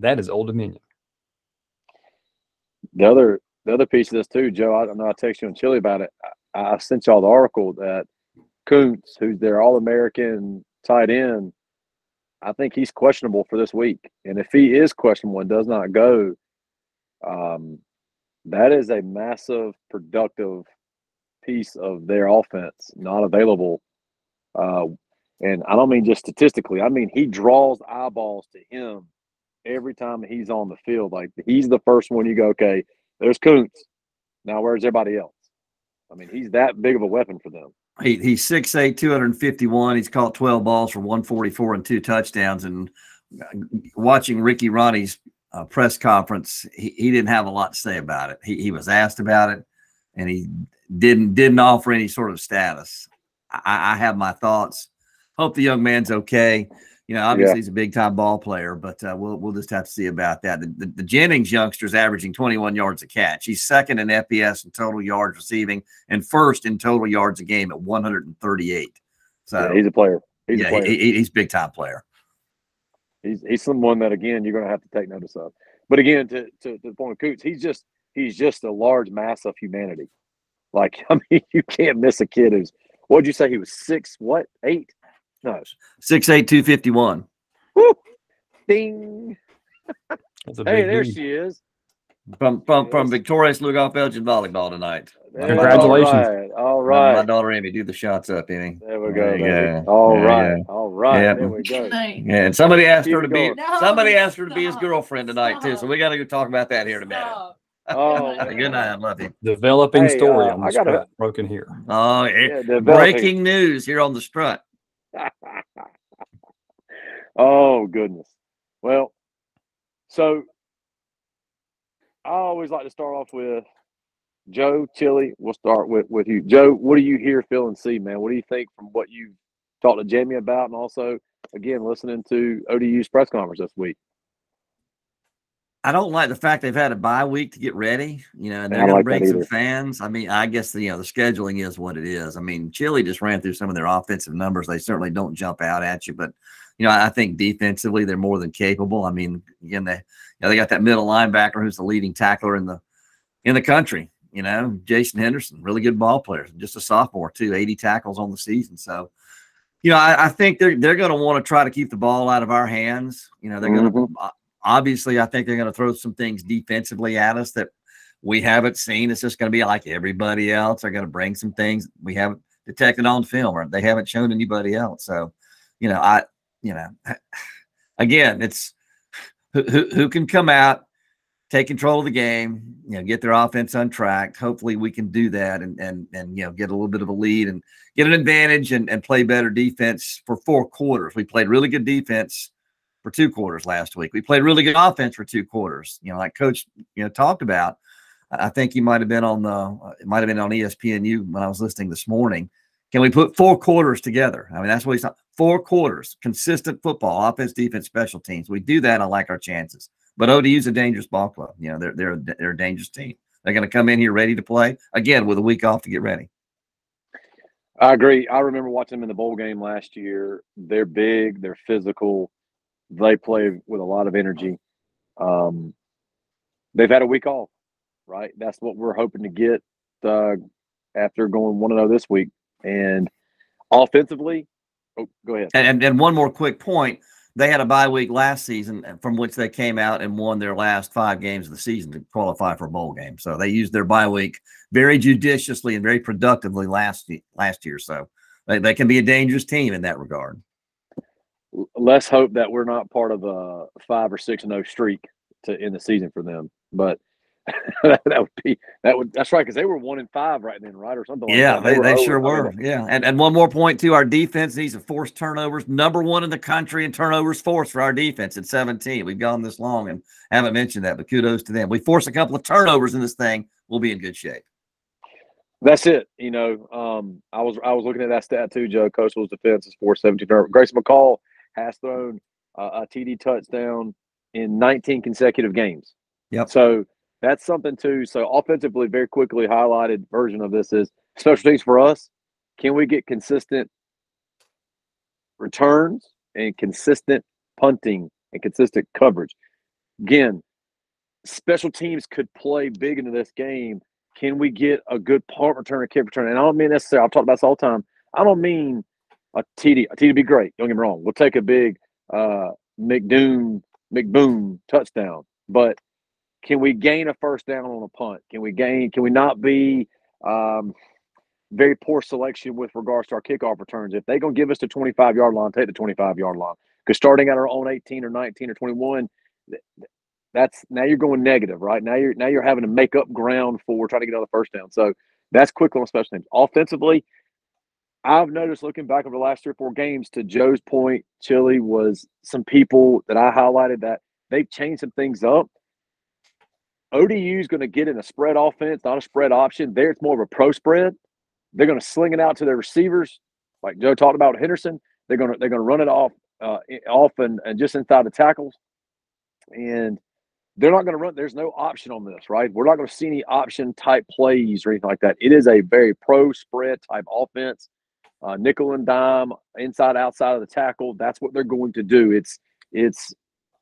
That is Old Dominion. The other piece of this too, Joe, I know I texted you and Chili about it. I sent y'all the article that Kuntz, who's their All-American tight end, I think he's questionable for this week. And if he is questionable and does not go, that is a massive, productive piece of their offense not available. And I don't mean just statistically. I mean he draws eyeballs to him every time he's on the field. Like, he's the first one you go, okay, there's Kuntz. Now where's everybody else? I mean, he's that big of a weapon for them. He's 6'8", 251. He's caught 12 balls for 144 and 2 touchdowns. And watching Ricky Ronnie's press conference, he didn't have a lot to say about it. He was asked about it, and he didn't offer any sort of status. I have my thoughts. Hope the young man's okay. You know, obviously he's a big-time ball player, but we'll just have to see about that. The Jennings youngster is averaging 21 yards a catch. He's second in FBS in total yards receiving and first in total yards a game at 138. So yeah, he's a player. He's a player. He's a big-time player. He's someone that, again, you're going to have to take notice of. But, again, to the point of Coots, he's just a large mass of humanity. Like, I mean, you can't miss a kid who's – what did you say? He was 6'8"? No, 6'8", 251. Woo! Ding! Hey, there she is. From victorious Lugoff Belgian volleyball tonight. Congratulations. All right. My daughter Amy, do the shots up, Amy. There we go. All right. Yeah. There we go. Yeah, and somebody asked her to be his girlfriend tonight too. So we got to go talk about that here in a minute. Oh, good night. I love you. Developing story on the Strut. Broken here. Oh, yeah, breaking news here on the Strut. Oh, goodness. Well, so I always like to start off with Joe Tilly. We'll start with you. Joe, what do you hear, feel, and see, man? What do you think from what you talked to Jamie about, and also, again, listening to ODU's press conference this week? I don't like the fact they've had a bye week to get ready, you know, and they're going to bring some fans. I mean, I guess, the scheduling is what it is. I mean, Chile just ran through some of their offensive numbers. They certainly don't jump out at you, but, you know, I think defensively they're more than capable. I mean, again, they got that middle linebacker who's the leading tackler in the country, you know, Jason Henderson, really good ball player, just a sophomore too, 80 tackles on the season. So, you know, I think they're going to want to try to keep the ball out of our hands. You know, they're going to – obviously, I think they're going to throw some things defensively at us that we haven't seen. It's just going to be like everybody else. They're going to bring some things we haven't detected on film or they haven't shown anybody else. So, you know, again, it's who can come out, take control of the game, you know, get their offense untracked. Hopefully we can do that and you know, get a little bit of a lead and get an advantage and play better defense for 4 quarters. We played really good defense for 2 quarters last week. We played really good offense for 2 quarters. You know, like Coach, you know, talked about. I think he might have been on ESPNU when I was listening this morning. Can we put 4 quarters together? I mean, that's what he's talking. 4 quarters, consistent football, offense, defense, special teams. We do that, I like our chances. But ODU's a dangerous ball club. You know, they're a dangerous team. They're going to come in here ready to play again with a week off to get ready. I agree. I remember watching them in the bowl game last year. They're big. They're physical. They play with a lot of energy. They've had a week off, right? That's what we're hoping to get after going 1-0 this week. And offensively, oh, go ahead. And one more quick point. They had a bye week last season from which they came out and won their last 5 games of the season to qualify for a bowl game. So they used their bye week very judiciously and very productively last year. So they can be a dangerous team in that regard. Let's hope that we're not part of a 5- or 6-0 streak to end the season for them. But that's right, because they were 1-5 right then, right, or something. Yeah, like that. They sure were. Yeah, and one more point too. Our defense needs to force turnovers. Number 1 in the country in turnovers forced for our defense at 17. We've gone this long and haven't mentioned that, but kudos to them. We force a couple of turnovers in this thing, we'll be in good shape. That's it. You know, I was looking at that stat too, Joe. Coastal's defense is 417 turnovers. Grayson McCall has thrown a TD touchdown in 19 consecutive games. Yep. So that's something too. So offensively, very quickly highlighted version of this is special teams for us. Can we get consistent returns and consistent punting and consistent coverage? Again, special teams could play big into this game Can we get a good punt return or kick return? And I don't mean necessarily, I've talked about this all the time. I don't mean a TD. A TD would be great. Don't get me wrong. We'll take a big McBoom touchdown. But can we gain a first down on a punt? Can we not be very poor selection with regards to our kickoff returns? If they're going to give us the 25-yard line, take the 25-yard line. Because starting at our own 18 or 19 or 21, that's now you're going negative, right? Now you're having to make up ground for trying to get another first down. So that's quick on special teams. Offensively, I've noticed looking back over the last 3 or 4 games, to Joe's point, Chili, was some people that I highlighted that they've changed some things up. ODU is going to get in a spread offense, not a spread option. There it's more of a pro spread. They're going to sling it out to their receivers, like Joe talked about with Henderson. They're going to run it off and just inside the tackles. And they're not going to run. There's no option on this, right? We're not going to see any option-type plays or anything like that. It is a very pro-spread type offense. Nickel and dime, inside, outside of the tackle. That's what they're going to do. It's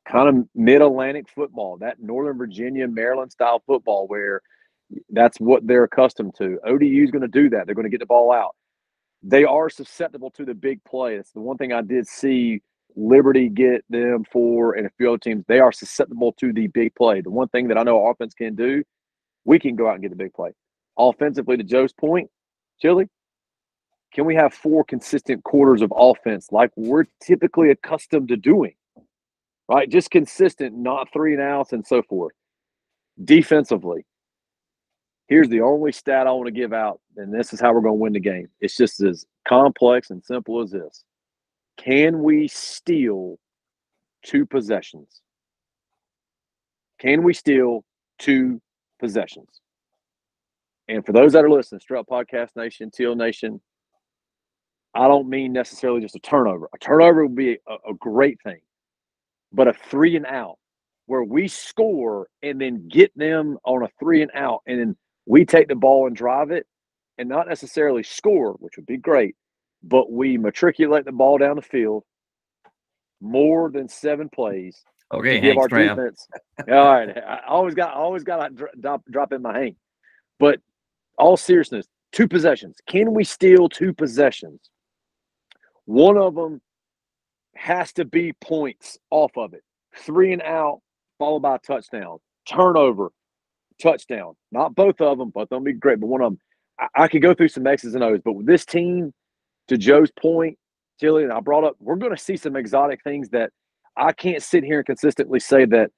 kind of mid-Atlantic football, that Northern Virginia, Maryland-style football where that's what they're accustomed to. ODU is going to do that. They're going to get the ball out. They are susceptible to the big play. It's the one thing I did see Liberty get them for, and a few other teams. They are susceptible to the big play. The one thing that I know our offense can do, we can go out and get the big play. Offensively, to Joe's point, Chili, can we have 4 consistent quarters of offense like we're typically accustomed to doing? Right? Just consistent, not 3 and outs and so forth. Defensively, here's the only stat I want to give out, and this is how we're going to win the game. It's just as complex and simple as this. Can we steal 2 possessions? Can we steal 2 possessions? And for those that are listening, Strut Podcast Nation, Teal Nation, I don't mean necessarily just a turnover. A turnover would be a great thing. But a 3 and out where we score and then get them on a 3 and out and then we take the ball and drive it and not necessarily score, which would be great, but we matriculate the ball down the field more than 7 plays. Okay, give our defense. All right, I always got to drop in my Hank. But all seriousness, 2 possessions. Can we steal 2 possessions? One of them has to be points off of it. 3 and out, followed by a touchdown. Turnover, touchdown. Not both of them, but they'll be great. But one of them, I could go through some X's and O's. But with this team, to Joe's point, Tilly, and I brought up, we're going to see some exotic things that I can't sit here and consistently say that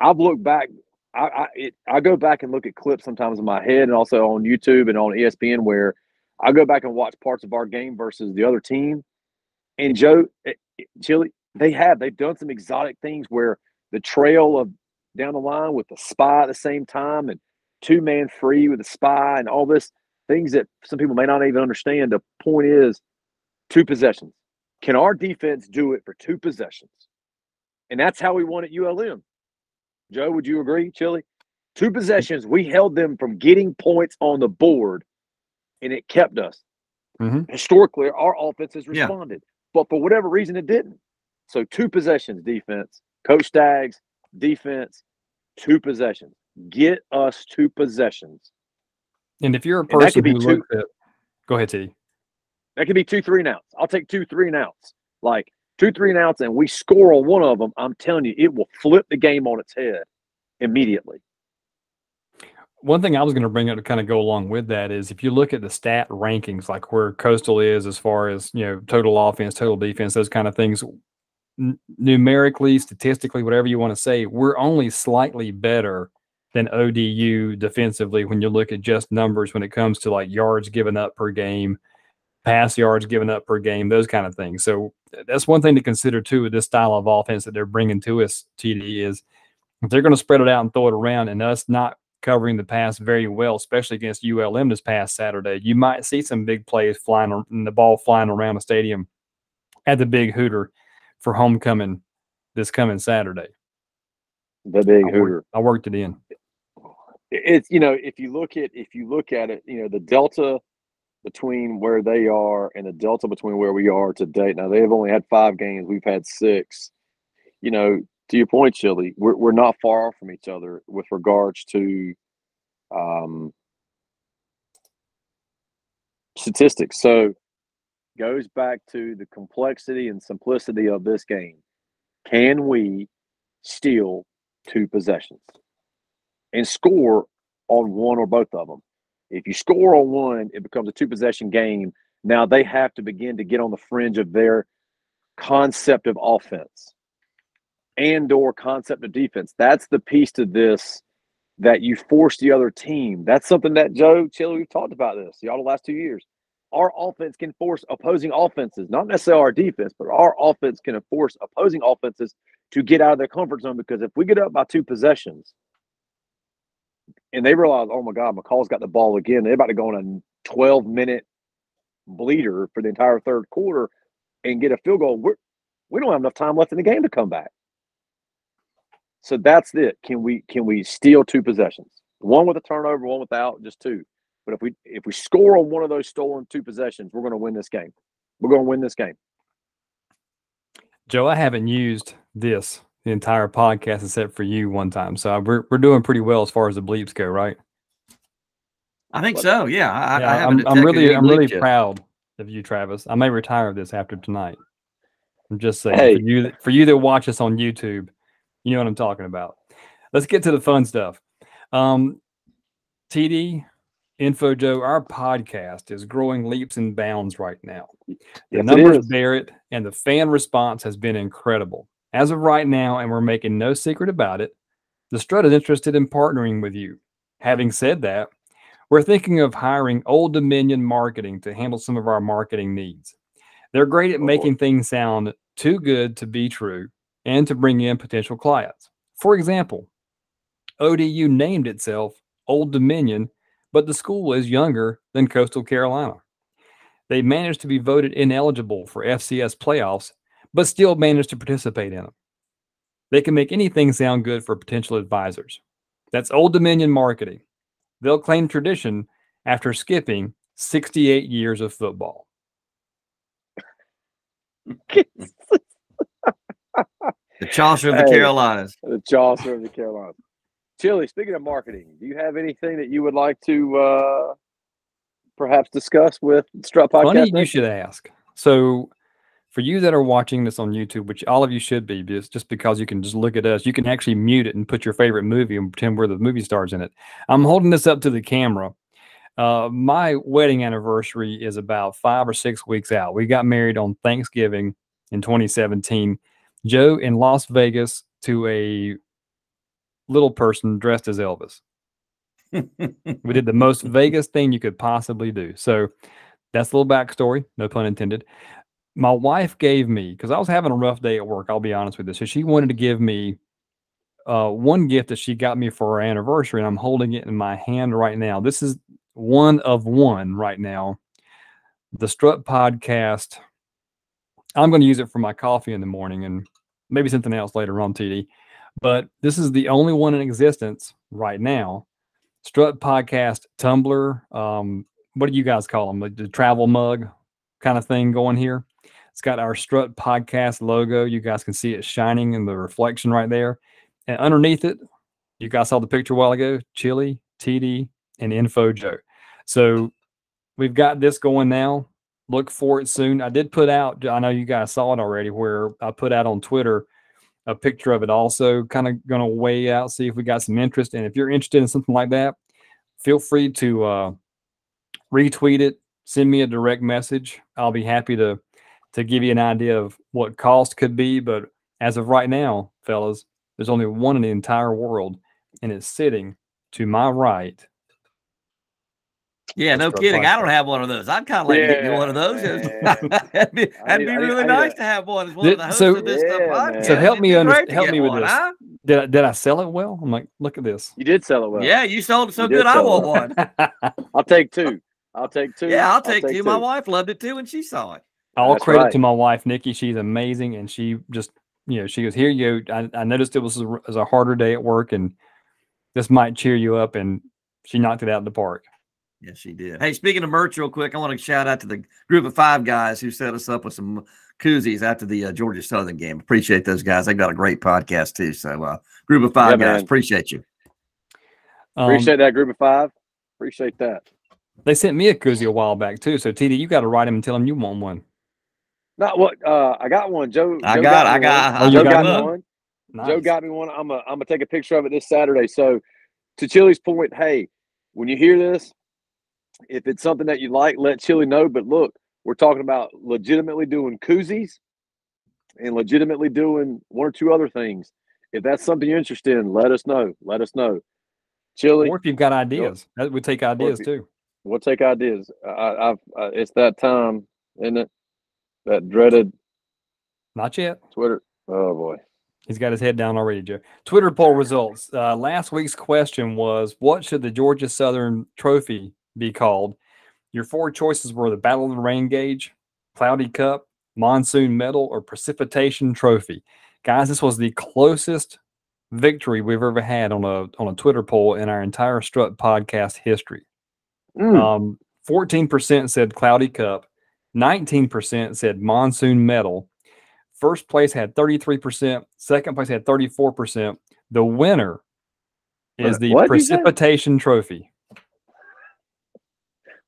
I've looked back. I go back and look at clips sometimes in my head and also on YouTube and on ESPN where I go back and watch parts of our game versus the other team. And Joe, Chili, they've done some exotic things where the trail of down the line with the spy at the same time and 2-man free with the spy and all this, things that some people may not even understand. The point is 2 possessions. Can our defense do it for 2 possessions? And that's how we won at ULM. Joe, would you agree, Chili? 2 possessions, we held them from getting points on the board, and it kept us. Mm-hmm. Historically, our offense has responded. Yeah. But for whatever reason, it didn't. So 2 possessions, defense. Coach Staggs, defense, 2 possessions. Get us 2 possessions. And if you're a person who looks at – go ahead, T. That could be 2 3-and-outs. I'll take 2 3-and-outs. Like 2 3-and-outs and we score on one of them, I'm telling you, it will flip the game on its head immediately. One thing I was going to bring up to kind of go along with that is if you look at the stat rankings, like where Coastal is as far as, you know, total offense, total defense, those kind of things, numerically, statistically, whatever you want to say, we're only slightly better than ODU defensively when you look at just numbers when it comes to like yards given up per game, pass yards given up per game, those kind of things. So that's one thing to consider too with this style of offense that they're bringing to us, TD, is they're going to spread it out and throw it around and us not covering the pass very well, especially against ULM this past Saturday. You might see some big plays flying and the ball flying around the stadium at the big Hooter for homecoming this coming Saturday. The big Hooter. I worked it in. It's, you know, if you look at it, you know, the delta between where they are and the delta between where we are to date. Now they've only had 5 games. We've had 6, you know, to your point, Chili, we're not far off from each other with regards to statistics. So goes back to the complexity and simplicity of this game. Can we steal two possessions and score on one or both of them? If you score on one, it becomes a two-possession game. Now they have to begin to get on the fringe of their concept of offense and or concept of defense. That's the piece to this that you force the other team. That's something that, Joe, Chili, we've talked about this y'all the last 2 years. Our offense can force opposing offenses, not necessarily our defense, but our offense can force opposing offenses to get out of their comfort zone, because if we get up by two possessions and they realize, oh, my God, McCall's got the ball again, they're about to go on a 12-minute bleeder for the entire third quarter and get a field goal, we don't have enough time left in the game to come back. So that's it. Can we steal two possessions? One with a turnover, one without, just two. But if we score on one of those stolen two possessions, we're going to win this game. We're going to win this game. Joe, I haven't used this the entire podcast except for you one time. So we're doing pretty well as far as the bleeps go, right? I think so. Yeah, I'm really proud of you, Travis. I may retire this after tonight. I'm just saying, hey. for you that watch us on YouTube, you know what I'm talking about. Let's get to the fun stuff. TD Info Joe, our podcast is growing leaps and bounds right now. The numbers bear it, and the fan response has been incredible. As of right now, and we're making no secret about it, the Strut is interested in partnering with you. Having said that, we're thinking of hiring Old Dominion Marketing to handle some of our marketing needs. They're great at making things sound too good to be true and to bring in potential clients. For example, ODU named itself Old Dominion, but the school is younger than Coastal Carolina. They managed to be voted ineligible for FCS playoffs, but still managed to participate in them. They can make anything sound good for potential advisors. That's Old Dominion Marketing. They'll claim tradition after skipping 68 years of football. The Chaucer of the Carolinas. The Chaucer of the Carolinas. Chili, speaking of marketing, do you have anything that you would like to perhaps discuss with Strut Podcast? Funny you should ask. So for you that are watching this on YouTube, which all of you should be, just because you can just look at us, you can actually mute it and put your favorite movie and pretend we're the movie stars in it. I'm holding this up to the camera. My wedding anniversary is about 5 or 6 weeks out. We got married on Thanksgiving in 2017. Joe, in Las Vegas, to a little person dressed as Elvis. We did the most Vegas thing you could possibly do. So that's a little backstory, no pun intended. My wife gave me, because I was having a rough day at work, I'll be honest with you. So she wanted to give me one gift that she got me for her anniversary, and I'm holding it in my hand right now. This is one of one right now. The Strut Podcast. I'm going to use it for my coffee in the morning and maybe something else later on, TD. But this is the only one in existence right now. Strut Podcast Tumblr. What do you guys call them? Like the travel mug kind of thing going here. It's got our Strut Podcast logo. You guys can see it shining in the reflection right there. And underneath it, you guys saw the picture a while ago, Chili, TD, and Info Joe. So we've got this going now. Look for it soon. I did put out, I know you guys saw it already, where I put out on Twitter a picture of it also, kind of going to weigh out, see if we got some interest. And if you're interested in something like that, feel free to retweet it, send me a direct message. I'll be happy to give you an idea of what cost could be. But as of right now, fellas, there's only one in the entire world, and it's sitting to my right. Yeah, no kidding. I don't have one of those. I'd kind of like to get me one of those. That'd be really nice to have one as one of the hosts of this podcast. So help me with this. Huh? Did I sell it well? I'm like, look at this. You did sell it well. Yeah, you sold it so good. I want one. I'll take two. Yeah, I'll take two. My wife loved it too when she saw it. All credit to my wife, Nikki. She's amazing, and she just, you know, she goes, here you go. I noticed it was a harder day at work, and this might cheer you up, and she knocked it out of the park. Yes, she did. Hey, speaking of merch real quick, I want to shout out to the group of 5 guys who set us up with some koozies after the Georgia Southern game. Appreciate those guys. They've got a great podcast too. So group of 5 guys, man. Appreciate you. Appreciate that, group of five. Appreciate that. They sent me a koozie a while back, too. So, TD, you got to write him and tell him you want one. Not what I got one. Joe Joe got one. Nice. Joe got me one. I'm gonna take a picture of it this Saturday. So to Chili's point, hey, when you hear this, if it's something that you like, let Chili know. But look, we're talking about legitimately doing koozies and legitimately doing one or two other things. If that's something you're interested in, let us know. Let us know. Chili. Or if you've got ideas. That would take ideas too. We'll take ideas. It's that time, isn't it? That dreaded not yet Twitter. Oh boy. He's got his head down already, Joe. Twitter poll results. Last week's question was, what should the Georgia Southern trophy be called? Your four choices were the Battle of the Rain Gauge, Cloudy Cup, Monsoon Medal, or Precipitation Trophy. Guys, this was the closest victory we've ever had on a Twitter poll in our entire Strut podcast history. 14% said Cloudy Cup. 19% said Monsoon Medal. First place had 33%. Second place had 34%. The winner is the Precipitation Trophy.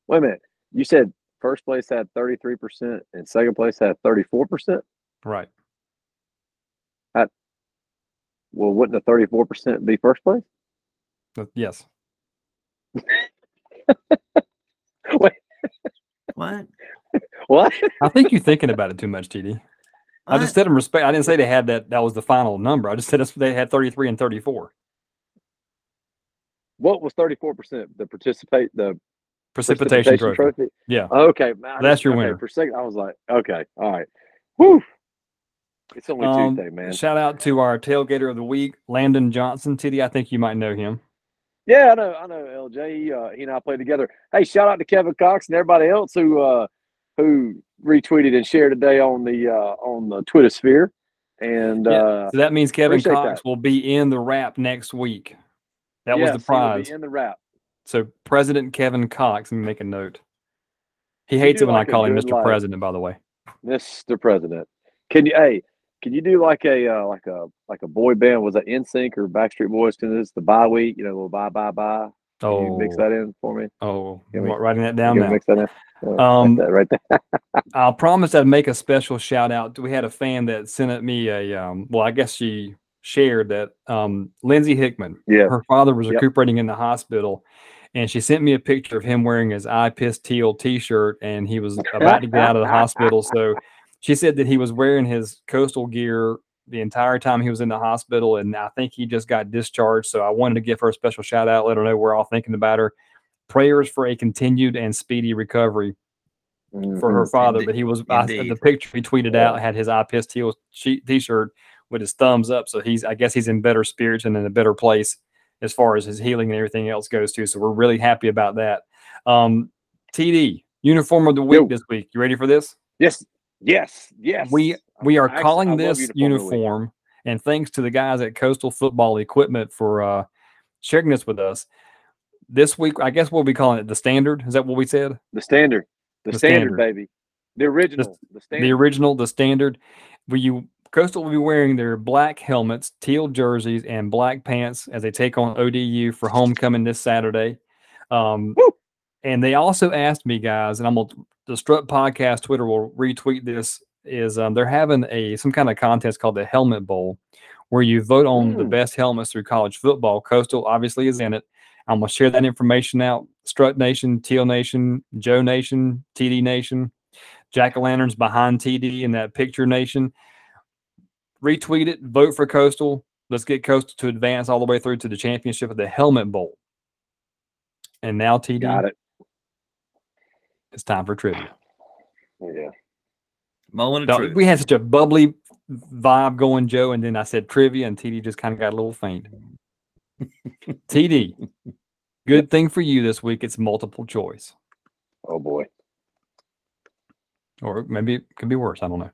Wait a minute. You said first place had 33% and second place had 34%? Right. Well, wouldn't the 34% be first place? Yes. Wait. What? What? I think you're thinking about it too much, TD. I just said in respect. I didn't say they had that. That was the final number. I just said they had 33 and 34. What was 34%? The precipitation trophy. Yeah. Okay. That's your winner. For a second, I was like, okay, all right. Woo. It's only Tuesday, man. Shout out to our tailgater of the week, Landon Johnson. TD, I think you might know him. Yeah, I know. LJ, he and I played together. Hey, shout out to Kevin Cox and everybody else who retweeted and shared today on the Twitter sphere. And so that means Kevin Cox will be in the wrap next week. That was the prize. He'll be in the wrap. So President Kevin Cox, let me make a note. He hates it when I call him Mr. President, by the way. Mr. President. Can you do like a boy band? Was that NSYNC or Backstreet Boys? Because it's the bye week, you know, little bye. Oh, can you mix that in for me? Oh, I'm writing that down now. Mix that in. Right there. I promised I'd make a special shout out. We had a fan that sent me I guess she shared that Lindsey Hickman. Yeah, her father was recuperating in the hospital, and she sent me a picture of him wearing his I Piss Teal T-shirt, and he was about to get out of the hospital. So she said that he was wearing his Coastal gear the entire time he was in the hospital, and I think he just got discharged. So I wanted to give her a special shout out, let her know we're all thinking about her. Prayers for a continued and speedy recovery for her father. Indeed. But he was the picture he tweeted out had his I Piss Teal T-shirt with his thumbs up. So I guess he's in better spirits and in a better place as far as his healing and everything else goes too. So we're really happy about that. TD, uniform of the week this week. You ready for this? Yes. We are calling this uniform, and thanks to the guys at Coastal Football Equipment for sharing this with us. This week, I guess we'll be calling it the standard. Is that what we said? The standard. The standard, baby. The original. The standard. Coastal will be wearing their black helmets, teal jerseys, and black pants as they take on ODU for homecoming this Saturday. And they also asked me, guys, and the Strut Podcast Twitter will retweet this, is they're having some kind of contest called the Helmet Bowl where you vote on the best helmets through college football. Coastal obviously is in it. I'm going to share that information out. Strut Nation, Teal Nation, Joe Nation, TD Nation, Jack-O-Lanterns behind TD in that picture nation. Retweet it. Vote for Coastal. Let's get Coastal to advance all the way through to the championship of the Helmet Bowl. And now, TD, got it. It's time for trivia. Yeah. Moment of truth. We had such a bubbly vibe going, Joe, and then I said trivia, and TD just kind of got a little faint. TD, good thing for you this week, it's multiple choice. Oh, boy. Or maybe it could be worse. I don't know.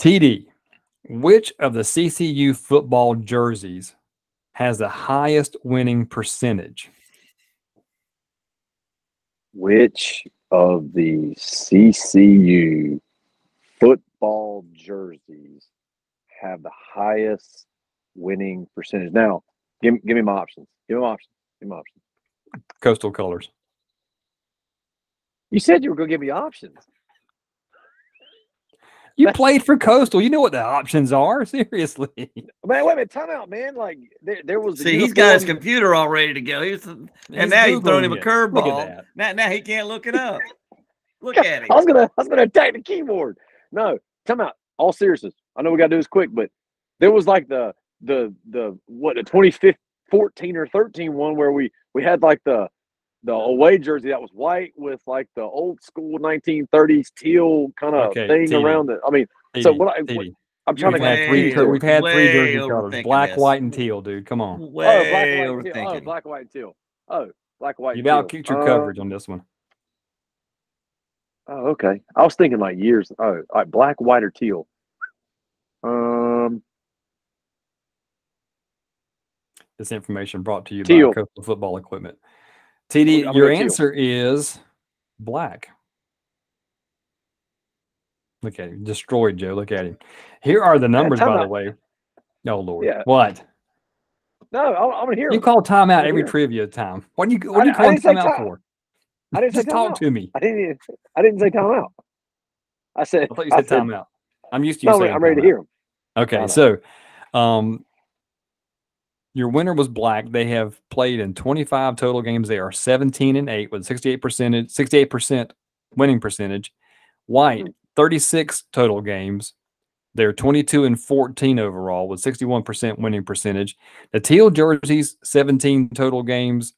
TD, which of the CCU football jerseys has the highest winning percentage? Which of the CCU football jerseys have the highest winning percentage? Now, Give me my options. Give him options. Coastal Colors. You said you were going to give me options. You played for Coastal. You know what the options are. Seriously. Man, wait a minute. Time out, man. Like, there was. See, he's got his computer all ready to go. And now he's throwing him a curveball. Now he can't look it up. Look at it. I was gonna attack the keyboard. No, time out. All seriousness. I know we gotta do this quick, but there was like the 2014 or 13 one where we had like the away jersey that was white with like the old school 1930s teal kind of thing around it. I mean, so I'm trying to get. We've had three jersey colors: black, white, and teal. Dude, come on. Black, white, and teal. Oh, black, white. You've outkicked your coverage on this one. Oh, okay. I was thinking like years. Oh, like black, white, or teal. This information brought to you by Coastal Football Equipment. TD, your answer is black. Look at him. Destroyed, Joe. Look at him. Here are the numbers, by the way. No, Lord. Yeah. What? No, I'm going to hear. You call timeout every trivia time. What are you calling timeout for? I didn't just say talk to me. I didn't say timeout. I thought you said timeout. I'm used to you saying. I'm ready to hear him. Okay, so your winner was black. They have played in 25 total games. They are 17-8 with 68% winning percentage. White, 36 total games. They're 22-14 overall with 61% winning percentage. The teal jerseys, 17 total games.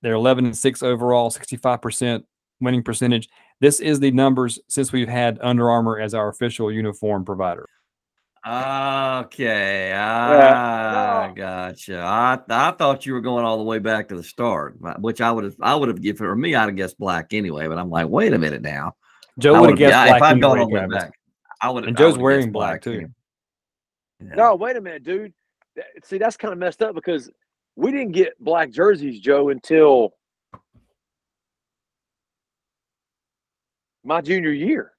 They're 11-6 overall, 65% winning percentage. This is the numbers since we've had Under Armour as our official uniform provider. Okay, gotcha. I thought you were going all the way back to the start, which I would have given. Or me, I'd have guessed black anyway. But I'm like, wait a minute now. Joe would have guessed black if I'd gone all the way back. I would. And Joe's wearing black too. Yeah. No, wait a minute, dude. See, that's kind of messed up because we didn't get black jerseys, Joe, until my junior year.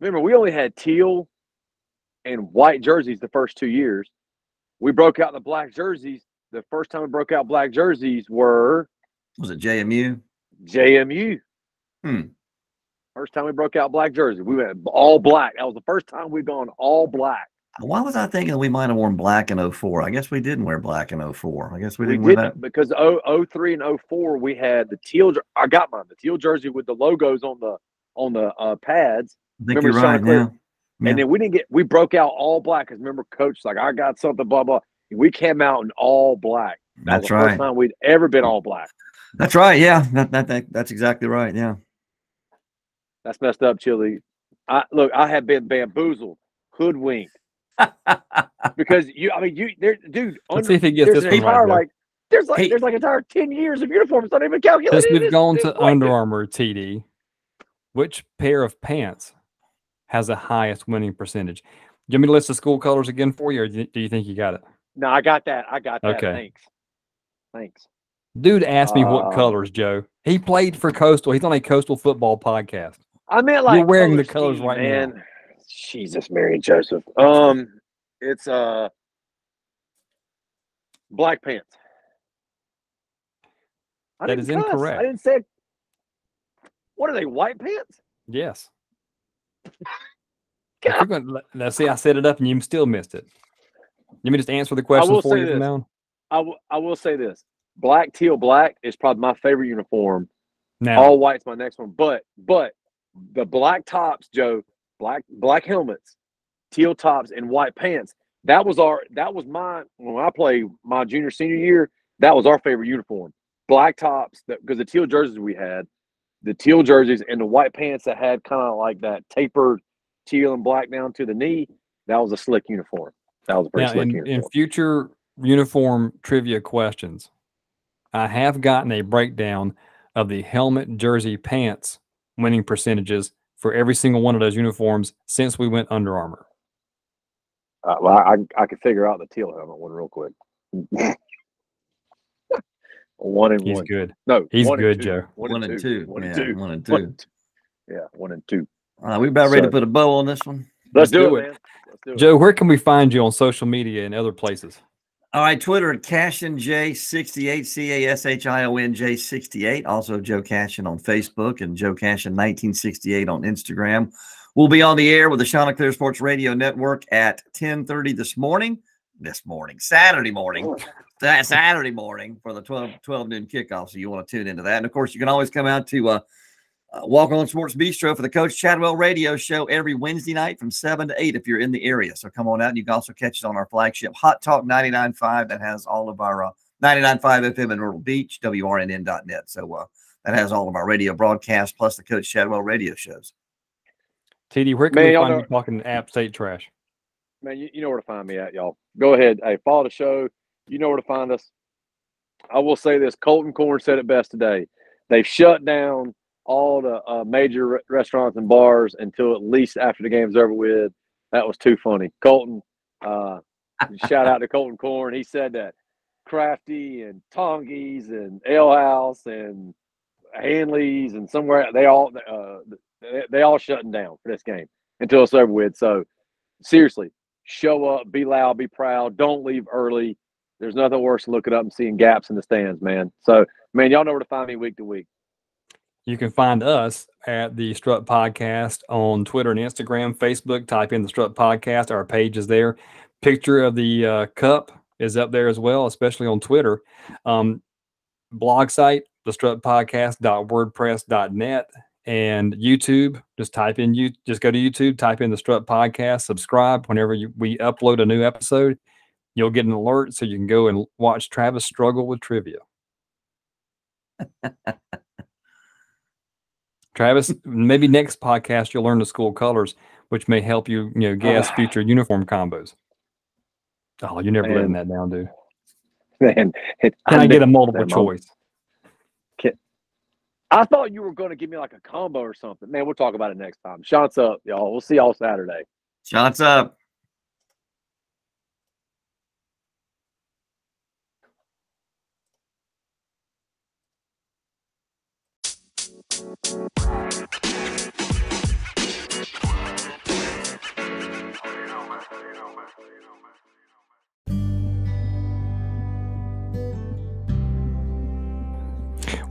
Remember, we only had teal and white jerseys the first 2 years. We broke out the black jerseys. The first time we broke out black jerseys was it JMU? JMU. First time we broke out black jerseys, we went all black. That was the first time we'd gone all black. Why was I thinking we might have worn black in 04? I guess we didn't wear black in 04. I guess we didn't wear that. Because 03 and 04, we had the teal. I got mine, the teal jersey with the logos on the pads. I think remember, you're right now. Yeah. And then we broke out all black because remember, coach, like, I got something, blah, blah. We came out in all black. That's right. First time we'd ever been all black. That's right. Yeah. That's exactly right. Yeah. That's messed up, Chili. I have been bamboozled, hoodwinked. Because dude, let's see if he gets this one right. Like, there's like entire 10 years of uniforms not even calculated. Since we've gone to Under Armour, TD, which pair of pants has the highest winning percentage? Do you want me to list the school colors again for you, or do you think you got it? No, I got that. Okay. Thanks. Dude asked me what colors, Joe. He played for Coastal. He's on a Coastal football podcast. I meant like you're wearing the colors right now. Jesus, Mary, and Joseph. It's black pants. That is incorrect. I didn't say. What are they? White pants? Yes. Now, see, I set it up, and you still missed it. Let me just answer the question for you from now on. I will say this: black, teal, black is probably my favorite uniform. Now, all white's my next one, but the black tops, Joe. Black helmets, teal tops, and white pants. That was when I played my senior year. That was our favorite uniform. Black tops, because the teal jerseys we had, the teal jerseys and the white pants that had kind of like that tapered teal and black down to the knee. That was a slick uniform. That was a pretty slick uniform. In future uniform trivia questions, I have gotten a breakdown of the helmet, jersey, pants winning percentages for every single one of those uniforms since we went Under Armour. Well, I could figure out the teal helmet one real quick. He's good. No, he's good, Joe. One and two. All right, we about ready to put a bow on this one. Let's do it, man. Let's do it. Joe, where can we find you on social media and other places? All right, Twitter at CashinJ68, CASHIONJ68. Also, Joe Cashin on Facebook and Joe Cashin 1968 on Instagram. We'll be on the air with the Shauna Clear Sports Radio Network at 10:30 Saturday morning for the 12 noon kickoff. So you want to tune into that. And, of course, you can always come out to Walk On Sports Bistro for the Coach Chadwell radio show every Wednesday night from 7 to 8 if you're in the area. So come on out. And you can also catch it on our flagship Hot Talk 99.5 that has all of our 99.5 FM in Myrtle Beach, WRNN.net. So that has all of our radio broadcasts plus the Coach Chadwell radio shows. TD, where can you find me talking App State trash? Man, you know where to find me at, y'all. Go ahead. Hey, follow the show. You know where to find us. I will say this. Colton Corn said it best today. They've shut down all the major restaurants and bars until at least after the game's over with. That was too funny. Colton, shout out to Colton Corn. He said that Crafty and Tongies and Ale House and Hanley's and somewhere, they all shutting down for this game until it's over with. So, seriously, show up, be loud, be proud. Don't leave early. There's nothing worse than looking up and seeing gaps in the stands, man. So, man, y'all know where to find me week to week. You can find us at the Strut Podcast on Twitter and Instagram, Facebook. Type in the Strut Podcast. Our page is there. Picture of the cup is up there as well, especially on Twitter. Blog site, thestrutpodcast.wordpress.net. And YouTube, just go to YouTube, type in the Strut Podcast, subscribe. Whenever we upload a new episode, you'll get an alert so you can go and watch Travis struggle with trivia. Travis, maybe next podcast you'll learn the school colors, which may help you, guess future uniform combos. Oh, you're never letting that down, dude. Man, I get a multiple choice? I thought you were going to give me like a combo or something. Man, we'll talk about it next time. Shots up, y'all. We'll see y'all Saturday. Shots up.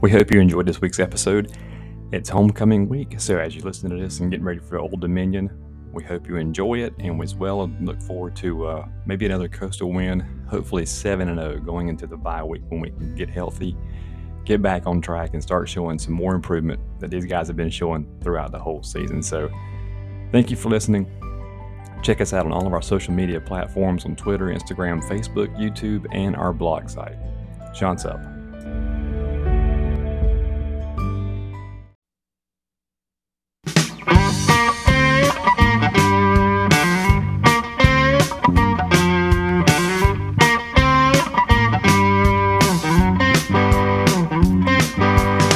We hope you enjoyed this week's episode. It's homecoming week, so as you listen to this and getting ready for Old Dominion, we hope you enjoy it and as well look forward to maybe another Coastal win, hopefully 7-0 going into the bye week when we can get healthy, get back on track, and start showing some more improvement that these guys have been showing throughout the whole season. So thank you for listening. Check us out on all of our social media platforms on Twitter, Instagram, Facebook, YouTube, and our blog site. Sean's up.